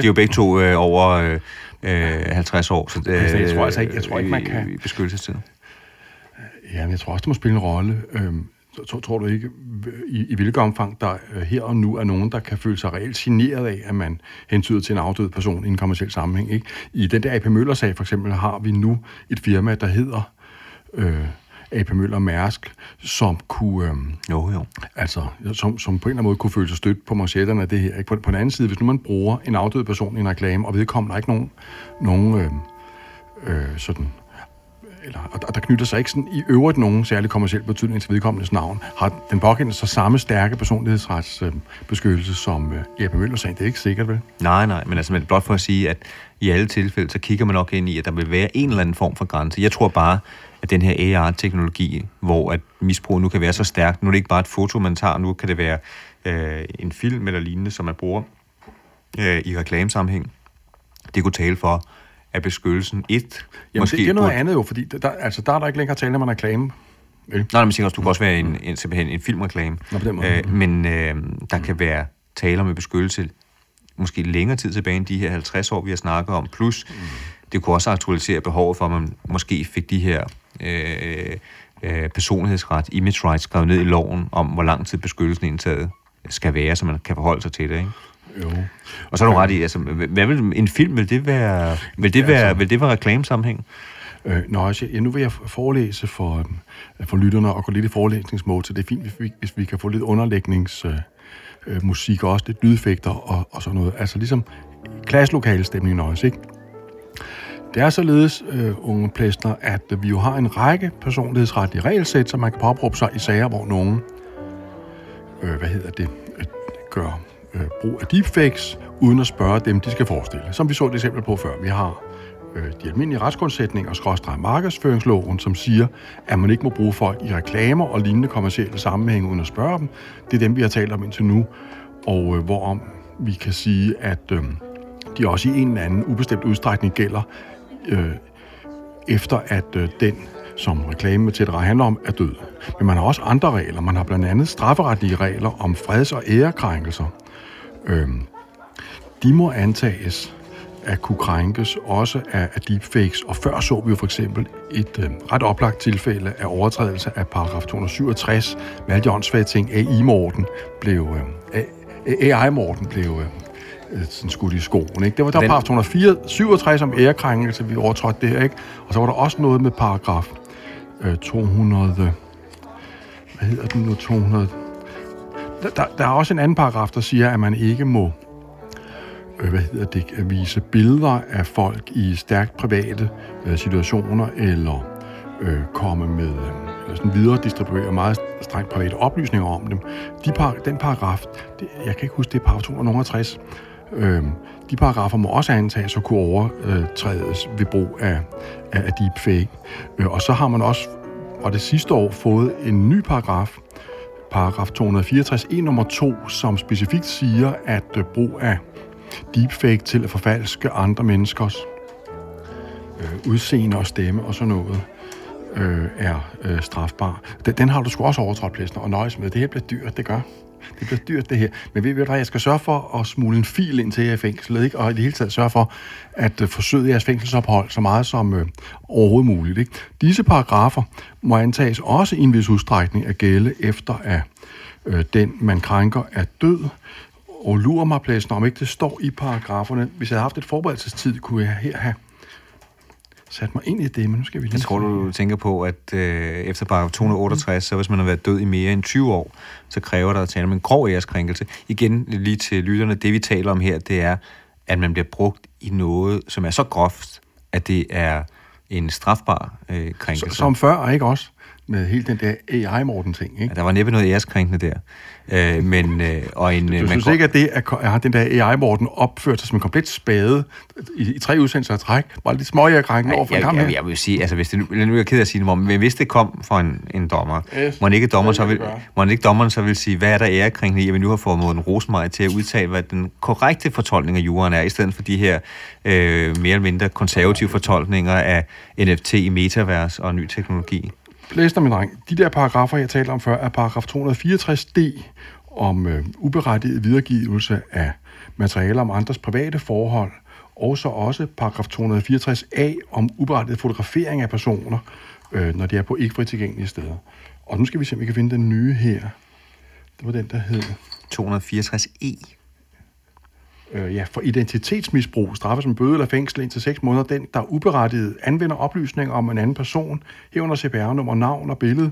er jo begge to over 50 år. Så, jeg tror ikke, man kan... I beskyttelsestid. Ja, men jeg tror også, det må spille en rolle. Tror du ikke, i hvilket omfang der her og nu er nogen, der kan føle sig reelt generet af, at man hentyder til en afdød person i en kommerciel sammenhæng, ikke? I den der AP Møller-sag for eksempel har vi nu et firma, der hedder AP Møller Mærsk, som kunne... Altså, som på en eller anden måde kunne føle sig stødt på manchetterne af det her, ikke? På den anden side, hvis nu man bruger en afdød person i en reklame, og vedkommende ikke nogen sådan... og der knytter sig ikke sådan i øvrigt nogen særlig kommerciel betydning til vedkommendes navn, har den pågældende så samme stærke personlighedsretsbeskyttelse som Jeppe Møller sagde. Det er ikke sikkert, vel? Nej, men altså blot for at sige, at i alle tilfælde, så kigger man nok ind i, at der vil være en eller anden form for grænse. Jeg tror bare, at den her AR-teknologi, hvor at misbruget nu kan være så stærkt, nu er det ikke bare et foto, man tager, nu kan det være en film eller lignende, som man bruger i reklamesammenhæng. Det kunne tale for af beskyttelsen et. Jamen, måske det er noget andet jo, fordi der er der ikke længere tale om en reklame. Nej, men sikkert, du kan også være simpelthen en filmreklame. Nå, på den måde. Der kan være tale om en beskyttelse måske længere tid tilbage end de her 50 år, vi har snakket om. Plus, det kunne også aktualisere behovet for, at man måske fik de her personlighedsret, image rights, skrevet ned i loven om, hvor lang tid beskyttelsen indtaget skal være, så man kan forholde sig til det, ikke? Jo. Og så er du ret i, altså, hvad vil en film, vil det være reklamesammenhæng? Nu vil jeg forelæse for lytterne og gå lidt i forelæsningsmål, så det er fint, hvis vi kan få lidt underlægningsmusik også, lidt lydeffekter og sådan noget. Altså ligesom klasselokalestemning i Noiiz, ikke? Det er således, unge Plesner, at vi jo har en række personlighedsretlige regelsæt, som man kan påbruge sig i sager, hvor nogen gør brug af deepfakes, uden at spørge dem, de skal forestille. Som vi så et eksempel på før. Vi har de almindelige retsgrundsætninger og skråstreg markedsføringsloven, som siger, at man ikke må bruge folk i reklamer og lignende kommercielle sammenhænge uden at spørge dem. Det er dem, vi har talt om indtil nu, og hvorom vi kan sige, at de også i en eller anden ubestemt udstrækning gælder, efter at den, som reklame med tættere handler om, er død. Men man har også andre regler. Man har blandt andet strafferetlige regler om freds- og ærekrænkelser. De må antages at kunne krænkes også af deepfakes, og før så vi jo for eksempel et ret oplagt tilfælde af overtrædelse af paragraf 267, med alle de åndssvage ting. AI-Morten blev sådan skudt i skoen, ikke? Det var der paragraf 267 om ærekrænkelse, vi overtrådte det her, ikke? Og så var der også noget med paragraf 200. Der er også en anden paragraf, der siger, at man ikke må vise billeder af folk i stærkt private situationer, eller komme med, eller sådan videre distribuere meget strengt private oplysninger om dem. Den paragraf, jeg kan ikke huske, det er paragraf 260, de paragrafer må også antages at kunne overtrædes ved brug af deepfake. Og så har man også, og det sidste år, fået en ny paragraf, paragraf 264, nummer 2, som specifikt siger, at brug af deepfake til at forfalske andre menneskers udseende og stemme og sådan noget er strafbar. Den har du sgu også overtrådt, Plesner, og nøjes med. Det her bliver dyrt, det gør. Det bliver dyrt, det her. Men ved du hvad, jeg skal sørge for at smule en fil ind til jer i fængslet, ikke? Og i det hele taget sørge for at forsøge jeres fængselsophold så meget som overhovedet muligt, ikke? Disse paragrafer må antages også i en vis udstrækning at gælde efter, at den, man krænker, er død. Og lurer mig, Plesner, om ikke det står i paragraferne. Hvis jeg havde haft et forberedelsestid, kunne jeg her have sat mig ind i det, men nu skal vi lige... Jeg tror, du tænker på, at efter paragraf 268, så hvis man har været død i mere end 20 år, så kræver der at tale om en grov æreskrænkelse. Igen, lige til lytterne, det vi taler om her, det er, at man bliver brugt i noget, som er så groft, at det er en strafbar krænkelse. Som før, ikke også? Med hele den der AI-Morten-ting, ikke? Ja, der var næppe noget æreskrænkende der. Du synes ikke, at det er den der AI-Morten opført sig som en komplet spade i 3 udsendelser af træk? Var lidt småjærkrænkende over for en kamp her? Jeg vil sige, altså hvis det nu er jeg ked af at sige det, men hvis det kom fra en dommer, yes, må ikke dommeren så vil sige, hvad er der ærekrænkende i, at vi nu har fået Morten Rosenmeier til at udtale, hvad den korrekte fortolkning af juraen er, i stedet for de her mere eller mindre konservative fortolkninger af NFT i metavers og ny teknologi. Plesner, min dreng, de der paragrafer, jeg talte om før, er paragraf 264d om uberettiget videregivelse af materialer om andres private forhold, og så også paragraf 264a om uberettiget fotografering af personer, når de er på ikke frit tilgængelige steder. Og nu skal vi se, om vi kan finde den nye her. Det var den, der hed... 264e. For identitetsmisbrug straffes med bøde eller fængsel indtil 6 måneder. Den, der uberettiget anvender oplysninger om en anden person, herunder CPR-nummer, navn og billede,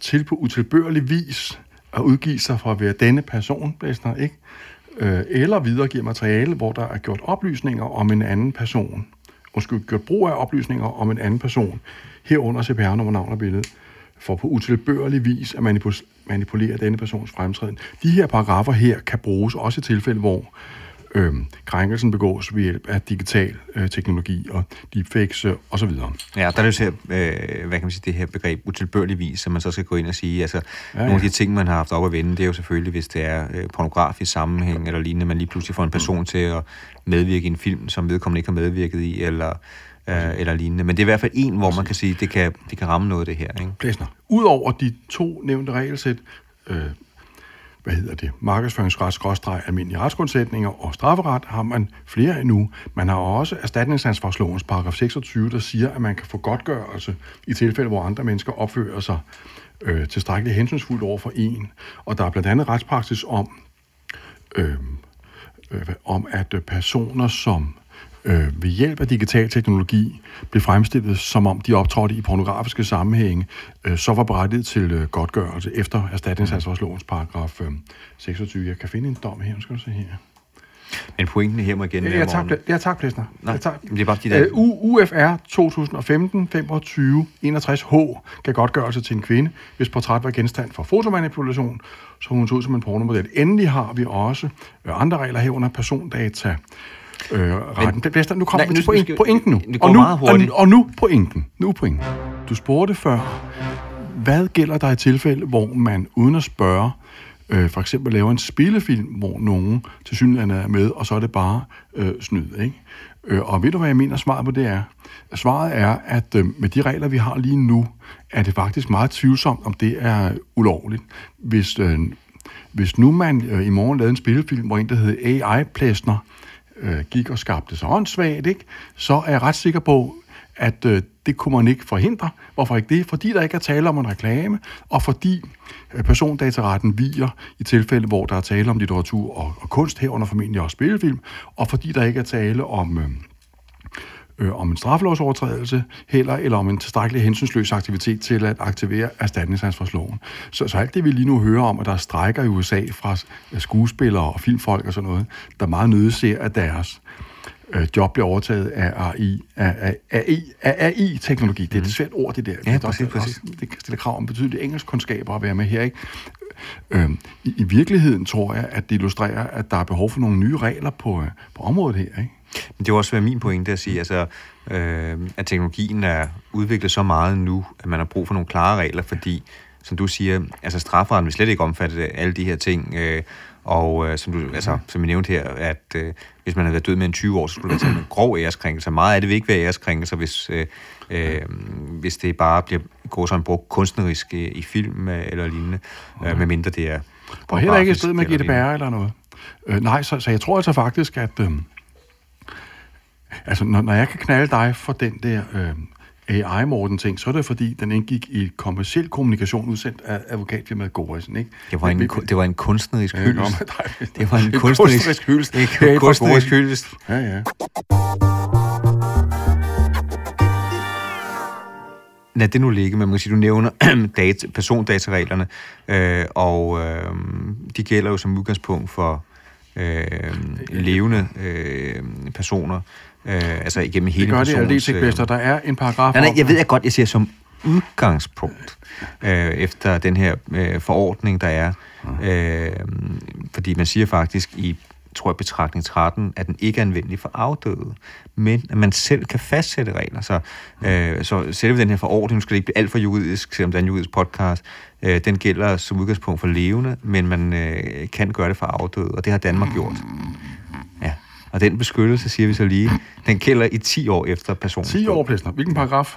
til på utilbørlig vis at udgive sig for at være denne person, ikke? Eller videregiver materiale, hvor der er gjort oplysninger om en anden person, og skulle gjort brug af oplysninger om en anden person, herunder CPR-nummer, navn og billede, for på utilbørlig vis at manipulere denne persons fremtræden. De her paragrafer her kan bruges også i tilfælde, hvor krænkelsen begås ved hjælp af digital teknologi og deepfakes osv. Ja, der er jo til det her begreb utilbørlig vis, som man så skal gå ind og sige. Altså, nogle af de ting, man har haft op at vende, det er jo selvfølgelig, hvis det er pornografisk sammenhæng eller lignende, man lige pludselig får en person til at medvirke i en film, som vedkommende ikke har medvirket i, eller lignende. Men det er i hvert fald en, hvor man kan sige, at det kan ramme noget af det her, ikke? Plesner, udover de 2 nævnte regelsæt, markedsføringsret/almindelige retsgrundsætninger og strafferet, har man flere endnu. Man har også erstatningsansvarslovens paragraf 26, der siger, at man kan få godtgørelse i tilfælde, hvor andre mennesker opfører sig tilstrækkeligt hensynsfuldt over for en. Og der er blandt andet retspraksis om at personer, som ved hjælp af digital teknologi blev fremstillet, som om de optrådte i pornografiske sammenhænge, så var berettiget til godtgørelse efter erstatningsansvarslovens paragraf 26. Jeg kan finde en dom her, nu skal du se her. Men pointen her må igen være, Morten. Ja, tak, Plesner. Nej, det er bare de der... UFR 2015 25 61H kan godtgørelse til en kvinde, hvis portræt var genstand for fotomanipulation, så hun så ud som en pornomodel. Endelig har vi også andre regler herunder persondata. Plesner, nu kommer vi til pointen nu. Det går meget hurtigt. Og nu pointen. Du spurgte før, hvad gælder der i tilfælde, hvor man uden at spørge, for eksempel laver en spillefilm, hvor nogen tilsyneladende er med, og så er det bare snyd, ikke? Og ved du, hvad jeg mener svaret på det er? Svaret er, at med de regler, vi har lige nu, er det faktisk meget tvivlsomt, om det er ulovligt. Hvis nu man i morgen lavede en spillefilm, hvor en, der hed AI-Plesner, gik og skabte sig åndssvagt, ikke? Så er jeg ret sikker på, at det kunne man ikke forhindre. Hvorfor ikke det? Fordi der ikke er tale om en reklame, og fordi persondataretten viger i tilfælde, hvor der er tale om litteratur og kunst, herunder formentlig også spillefilm, og fordi der ikke er tale om om en straffelovsovertrædelse heller, eller om en tilstrækkelig hensynsløs aktivitet til at aktivere erstatningsansvarsloven. Så alt det, vi lige nu hører om, at der er strejker i USA fra skuespillere og filmfolk og sådan noget, der meget nødig ser, at deres job bliver overtaget af AI-teknologi. Det er et svært ord, det der. Ja, præcis. Det stiller krav om betydelige engelskkundskaber at være med her, ikke? I virkeligheden tror jeg, at det illustrerer, at der er behov for nogle nye regler på området her, ikke? Men det er også min pointe at sige, altså, at teknologien er udviklet så meget nu, at man har brug for nogle klare regler, fordi, som du siger, altså strafferetten vil slet ikke omfatte alle de her ting, og som vi nævnte her, at hvis man havde været død med en 20 år, så skulle det være en grov æreskrænkelse. Meget af det vil ikke være æreskrænkelser, hvis det bare bliver brugt kunstnerisk i film eller lignende, medmindre det er... Og heller ikke et sted med GDPR eller noget. Nej, så jeg tror altså faktisk, at... når jeg kan knalde dig for den der AI-Morten-ting, så er det fordi, den indgik i kommerciel kommunikation udsendt af advokatfirmaet Gorrissen, ikke? Det var en kunstnerisk hyldest. Det var en kunstnerisk hyldest. Ja. Lad det nu ligge, men man kan sige, du nævner persondatareglerne, og de gælder jo som udgangspunkt for levende personer, altså igennem hele personens... Det gør det, Victor. Der er en paragraf... Nej, jeg ved jeg godt, jeg siger som udgangspunkt efter den her forordning, der er. Fordi man siger faktisk i, tror jeg, betragtning 13, at den ikke er anvendelig for afdøde, men at man selv kan fastsætte regler. Så selve den her forordning, nu skal det ikke blive alt for juridisk, selvom det er en juridisk podcast, den gælder som udgangspunkt for levende, men man kan gøre det for afdøde, og det har Danmark gjort. Ja. Og den beskyttelse, siger vi så lige, den gælder i 10 år efter personen. 10 år, Plesner. Hvilken paragraf?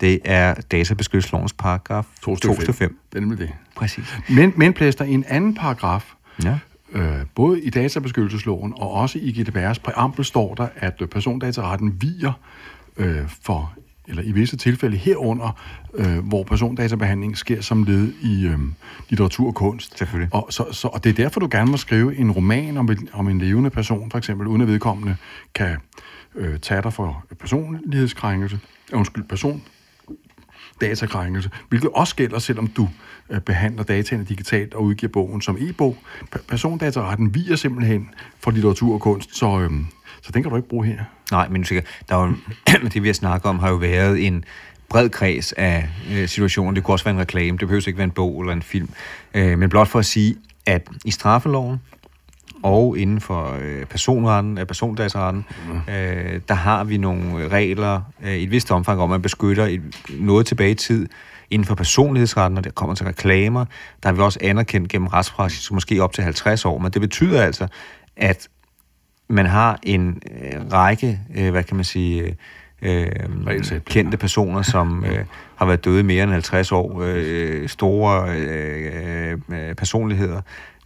Det er databeskyttelseslovens paragraf 2.5. Det er nemlig det. Præcis. Men Plesner, en anden paragraf, ja. Både i databeskyttelsesloven og også i GDPR's præambel står der, at persondataretten viger for, eller i visse tilfælde herunder, hvor persondatabehandling sker som led i litteratur og kunst. Selvfølgelig. Og det er derfor, du gerne må skrive en roman om en levende person, for eksempel, uden at vedkommende kan tage dig for persondatakrænkelse, hvilket også gælder, selvom du behandler dataene digitalt og udgiver bogen som e-bog. Persondataretten viger simpelthen for litteratur og kunst, så den kan du ikke bruge her. Nej, men det vi har snakket om, har jo været en bred kreds af situationer. Det kunne også være en reklame, det behøver ikke være en bog eller en film. Men blot for at sige, at i straffeloven og inden for persondataretten, der har vi nogle regler i et vist omfang om, at man beskytter noget tilbage i tid. Inden for personlighedsretten, når det kommer til reklamer, der er vi også anerkendt gennem retspraksis, måske op til 50 år. Men det betyder altså, at man har en række, kendte personer, som har været døde mere end 50 år, store personligheder,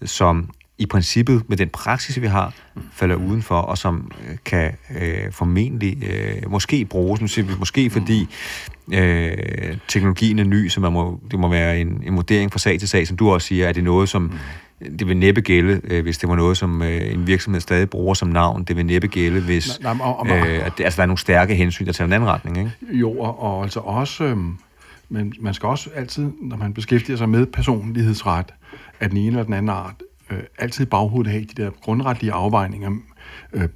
som i princippet med den praksis, vi har, falder udenfor, og som kan formentlig måske bruges, måske fordi teknologien er ny, så det må være en vurdering fra sag til sag, som du også siger, er det noget, som det vil næppe gælde, hvis det var noget, som en virksomhed stadig bruger som navn. Det vil næppe gælde, hvis der er nogle stærke hensyn, der tager en anden retning, ikke? Jo, og altså også... men man skal også altid, når man beskæftiger sig med personlighedsret, af den ene eller den anden art, altid i baghovedet have de der grundretlige afvejninger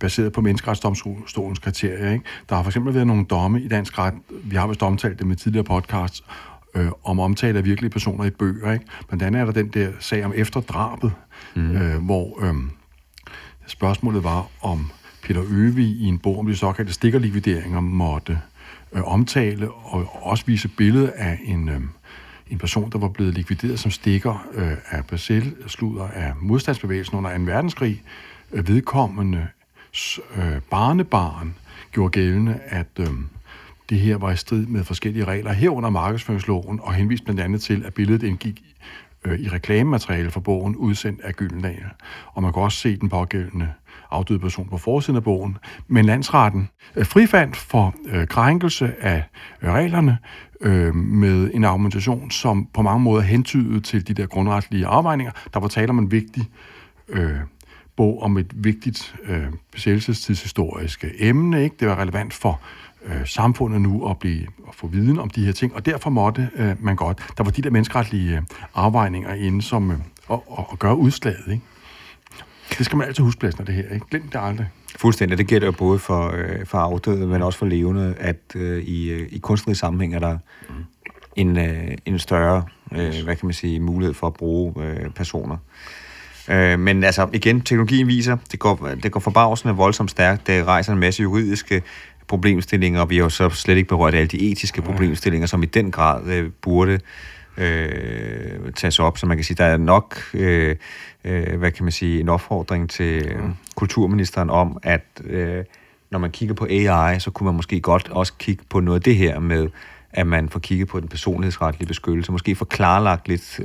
baseret på menneskeretsdomstolens kriterier, ikke? Der har for eksempel været nogle domme i dansk ret, vi har vist omtalt det med tidligere podcasts, om omtale af virkelige personer i bøger, ikke? Blandt andet er der den der sag om efterdrabet, hvor spørgsmålet var, om Peter Øvig i en bog om de såkaldte stikkerlikvideringer måtte omtale og også vise billede af en person, der var blevet likvideret som stikker af besættelsesludder af modstandsbevægelsen under 2. verdenskrig. Vedkommende barnebarn gjorde gældende, at det her var i strid med forskellige regler herunder markedsføringsloven, og henviste blandt andet til, at billedet indgik i reklamemateriale for bogen, udsendt af Gyldendal. Og man kan også se den pågældende afdøde person på forsiden af bogen. Men landsretten frifandt for krænkelse af reglerne med en argumentation, som på mange måder hentydede til de der grundretlige afvejninger. Der var tale om en vigtig bog om et vigtigt besættelsestidshistorisk emne, ikke? Det var relevant for samfundet nu at få viden om de her ting, og derfor måtte man godt. Der var de der menneskeretlige afvejninger inde, som at gøre udslaget, ikke? Det skal man altid huske, Plesner, det her, ikke? Glem det aldrig. Fuldstændig. Det gælder jo både for afdøde, men også for levende, at i kunstneriske sammenhæng er der en større, hvad kan man sige, mulighed for at bruge personer. Men altså, igen, teknologien viser, det går forbavsende voldsomt stærkt. Det rejser en masse juridiske problemstillinger, og vi har jo så slet ikke berørt alle de etiske problemstillinger, som i den grad burde tages op. Så man kan sige, der er nok, hvad kan man sige, en opfordring til kulturministeren om, at når man kigger på AI, så kunne man måske godt også kigge på noget af det her med, at man får kigget på den personlighedsretlige beskyttelse, måske får klarlagt lidt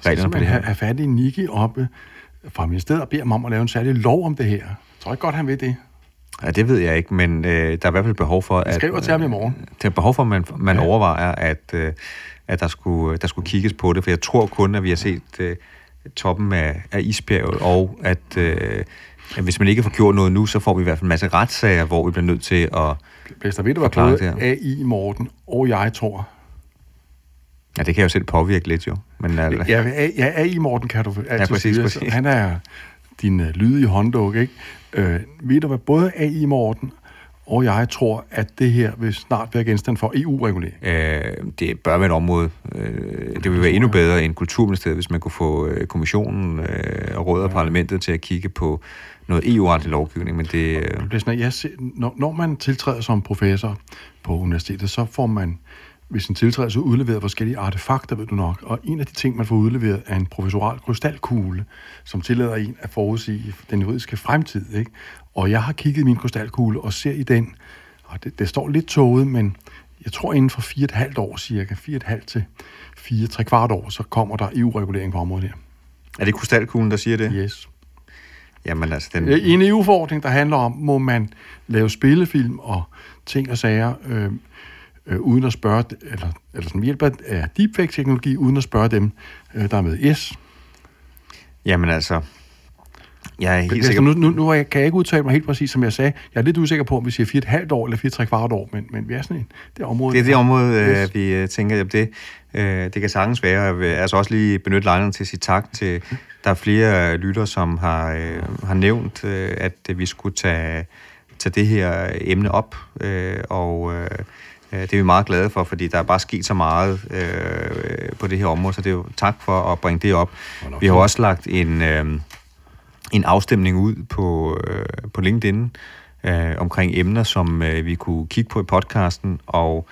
reglerne på det her. Så har fat i Niki oppe fra ministeriet og beder mig om at lave en særlig lov om det her. Jeg tror ikke godt, han ved det. Ja, det ved jeg ikke, men der er i hvert fald behov for, at... Skriver til ham i morgen. Der er behov for, at man overvejer, at der skulle kigges på det, for jeg tror kun, at vi har set toppen af isbjerget, og at hvis man ikke får gjort noget nu, så får vi i hvert fald en masse retssager, hvor vi bliver nødt til at... Plesner, ved du, hvad klodet AI-Morten og jeg tror? Ja, det kan jo selv påvirke lidt, jo. Men, ja, AI-Morten kan du altid sige. Han er din lydige håndduk, ikke? Ved du, hvad både AI-Morten og jeg tror, at det her vil snart være genstand for EU-regulering? Det bør være et område. Det vil være endnu bedre end Kulturministeriet, hvis man kunne få kommissionen og rådet og parlamentet til at kigge på noget EU-retlig lovgivning. Men det... Når man tiltræder som professor på universitetet, så får man ved sin tiltrædelse udleveret forskellige artefakter, ved du nok. Og en af de ting, man får udleveret, er en professoral krystalkugle, som tillader en at forudsige den juridiske fremtid, ikke? Og jeg har kigget i min krystalkugle og ser i den, og det står lidt tåget, men jeg tror inden for 4,5 år cirka, 4,5 til 4,75 år, så kommer der EU-regulering på området her. Er det krystalkuglen, der siger det? Yes. Jamen altså den... I en EU-forordning, der handler om, må man lave spillefilm og ting og sager, uden at spørge, eller som hjælper af deepfake-teknologi, uden at spørge dem, der er med. Yes. Jamen altså... Jeg er helt sikker... Nu kan jeg ikke udtale mig helt præcis, som jeg sagde. Jeg er lidt usikker på, om vi siger 4,5 år eller 4,75 år, men vi er sådan en. Det er området, det er det område, yes. Vi tænker, at det kan sagtens være. Jeg vil altså også lige benytte lejligheden til at sige tak til... Der er flere lyttere, som har nævnt, at vi skulle tage det her emne op, og... Det er vi meget glade for, fordi der er bare sket så meget på det her område, så det er jo tak for at bringe det op. Vi har også lagt en afstemning ud på LinkedIn omkring emner, som vi kunne kigge på i podcasten, og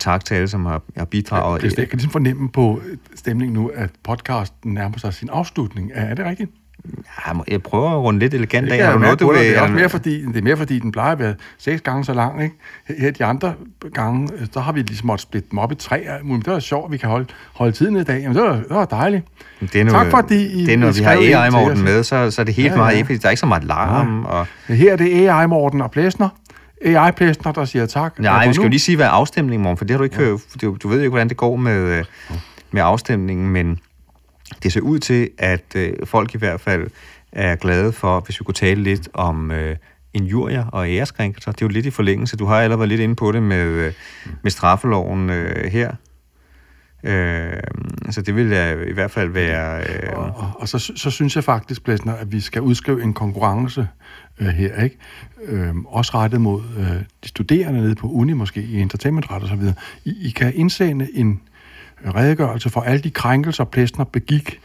tak til alle, som har bidraget. Jeg kan ligesom fornemme på stemningen nu, at podcasten nærmer sig sin afslutning. Er det rigtigt? Ja, jeg prøver at runde lidt elegant af. Det er mere fordi, den plejer at være 6 gange så lang, ikke? Her de andre gange, så har vi ligesom måttet splitte dem op i 3. Det var sjovt, at vi kan holde tiden i dag. Jamen, det var dejligt. Tak fordi I når vi har AI-Morten med, så er det helt meget episk. Der er ikke så meget larm. Og... Her er det AI-Morten og Plesner. AI-Plesner, der siger tak. Nej, vi skal jo lige sige, hvad afstemningen morgen, for det har du ikke hørt. Du ved jo ikke, hvordan det går med afstemningen, men... Det ser ud til, at folk i hvert fald er glade for, hvis vi kunne tale lidt om injurier og æreskrænkelser. Det er jo lidt i forlængelse. Du har allerede været lidt inde på det med straffeloven her. Så det vil i hvert fald være... Og så synes jeg faktisk, Plesner, at vi skal udskrive en konkurrence her, ikke? Også rettet mod de studerende nede på uni, måske i entertainmentretten og så videre. I kan indsende en redegørelse for alle de krænkelser, Plesner begik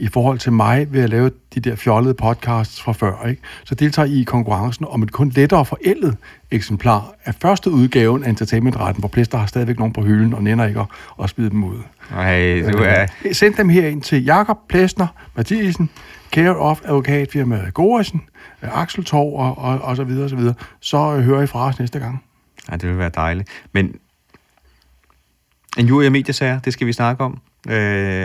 i forhold til mig ved at lave de der fjollede podcasts fra før, ikke? Så deltager I i konkurrencen om et kun lettere forældet eksemplar af første udgaven af Entertainmentretten, hvor Plesner har stadigvæk nogen på hylden og nænder ikke at smide dem ud. Ej, du er... Send dem herind til Jakob Plesner Mathiassen, care of advokatfirmaet Gorrissen, Axeltorv og så videre og så videre. Så hører I fra os næste gang. Ja, det vil være dejligt. Men injurie- og mediesager, det skal vi snakke om.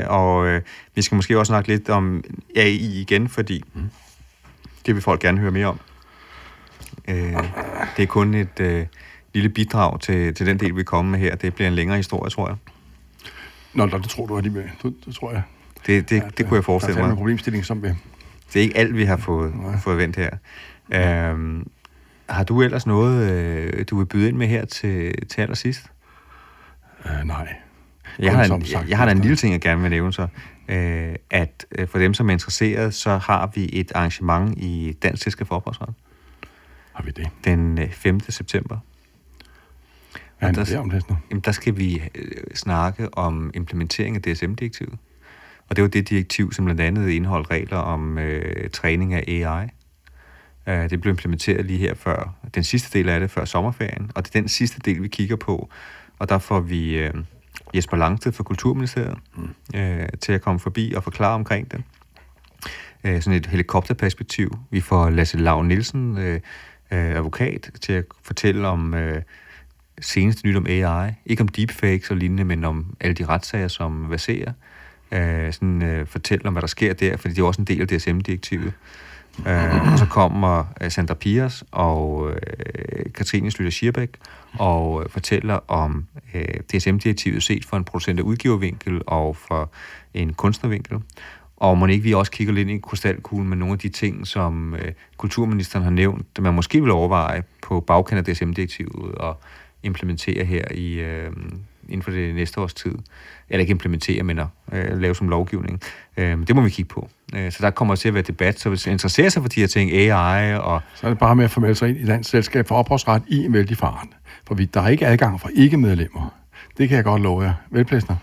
Og vi skal måske også snakke lidt om AI igen, fordi det vil folk gerne høre mere om. Det er kun et lille bidrag til den del, vi kommer med her. Det bliver en længere historie, tror jeg. Nå, det tror du er lige med. Det tror jeg. Det kunne jeg forestille mig. Der er en problemstilling, som vi... Det er ikke alt, vi har fået vendt her. Har du ellers noget, du vil byde ind med her til allersidst? Nej. Jeg har da en lille ting, jeg gerne vil nævne så. At for dem, som er interesseret, så har vi et arrangement i Dansk Selskab for Ophavsret. Har vi det? Den 5. september. Hvad er det om det nu? Jamen, der skal vi snakke om implementering af DSM-direktivet. Og det var det direktiv, som blandt andet indeholdt regler om træning af AI. Det blev implementeret lige her før, den sidste del af det, før sommerferien. Og det er den sidste del, vi kigger på. Og der får vi Jesper Langted fra Kulturministeriet til at komme forbi og forklare omkring det. Sådan et helikopterperspektiv. Vi får Lasse Lau Nielsen, advokat, til at fortælle om seneste nyt om AI. Ikke om deepfakes og lignende, men om alle de retssager, som verserer. Fortælle om, hvad der sker der, fordi det er også en del af DSM-direktivet. Og så kommer Sandra Pias og Katrine Slytter Schierbæk og fortæller om DSM-direktivet set fra en producent- og udgivervinkel og fra en kunstnervinkel. Og må ikke vi også kigger lidt ind i krystalkuglen med nogle af de ting, som kulturministeren har nævnt, man måske vil overveje på bagkant af DSM-direktivet og implementere her i inden for det næste års tid. Eller ikke implementere, men at lave som lovgivning. Det må vi kigge på. Så der kommer til at være debat, så hvis man interesserer sig for de her ting, AI og... Så er det bare med at formelde sig ind i Dansk Selskab for Ophavsret i en vældig faren. For der er ikke adgang for ikke-medlemmer. Det kan jeg godt love jer. Vel, Plesner?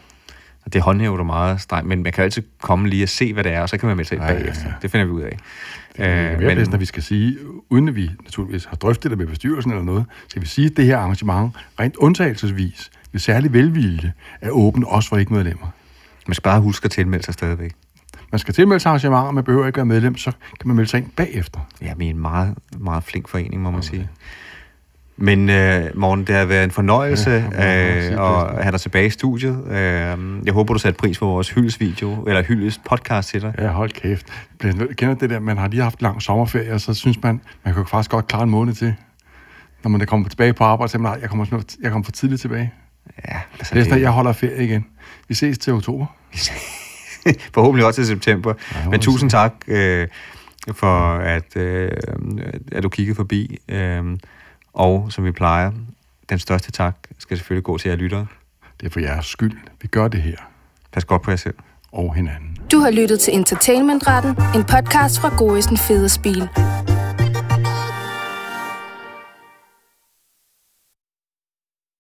Det håndhæver du meget strengt, men man kan altid komme lige og se, hvad det er, og så kan man melde sig ind bagefter. Det finder vi ud af. Det er mere, Plesner, vi skal sige, uden at vi naturligvis har drøftet det med bestyrelsen eller noget, skal vi sige, at det her arrangement rent undtagelsesvis med særlig velvilje er åben også for ikke-medlemmer. Man skal bare huske at tilmelde sig stadigvæk. Man skal tilmelde sig arrangementer, man behøver ikke være medlem, så kan man melde sig ind bagefter. Ja, men en meget, meget flink forening, må man sige. Men Morten, det har været en fornøjelse at have dig tilbage i studiet. Jeg håber, du satte pris på vores hyldesvideo, eller hyldespodcast til dig. Ja, hold kæft. Jeg kender det der, man har lige haft lang sommerferie, og så synes man kan faktisk godt klare en måned til. Når man kommer tilbage på arbejde, så man, jeg kommer for tidligt tilbage. Ja, altså Plesner, jeg holder ferie igen. Vi ses til oktober. Forhåbentlig også til september. Ja, men tusind tak for, at du kiggede forbi. Og som vi plejer, den største tak skal selvfølgelig gå til jer lyttere. Det er for jeres skyld. Vi gør det her. Pas godt på jer selv. Og hinanden. Du har lyttet til Entertainmentretten, en podcast fra Gorrissen Federspiel.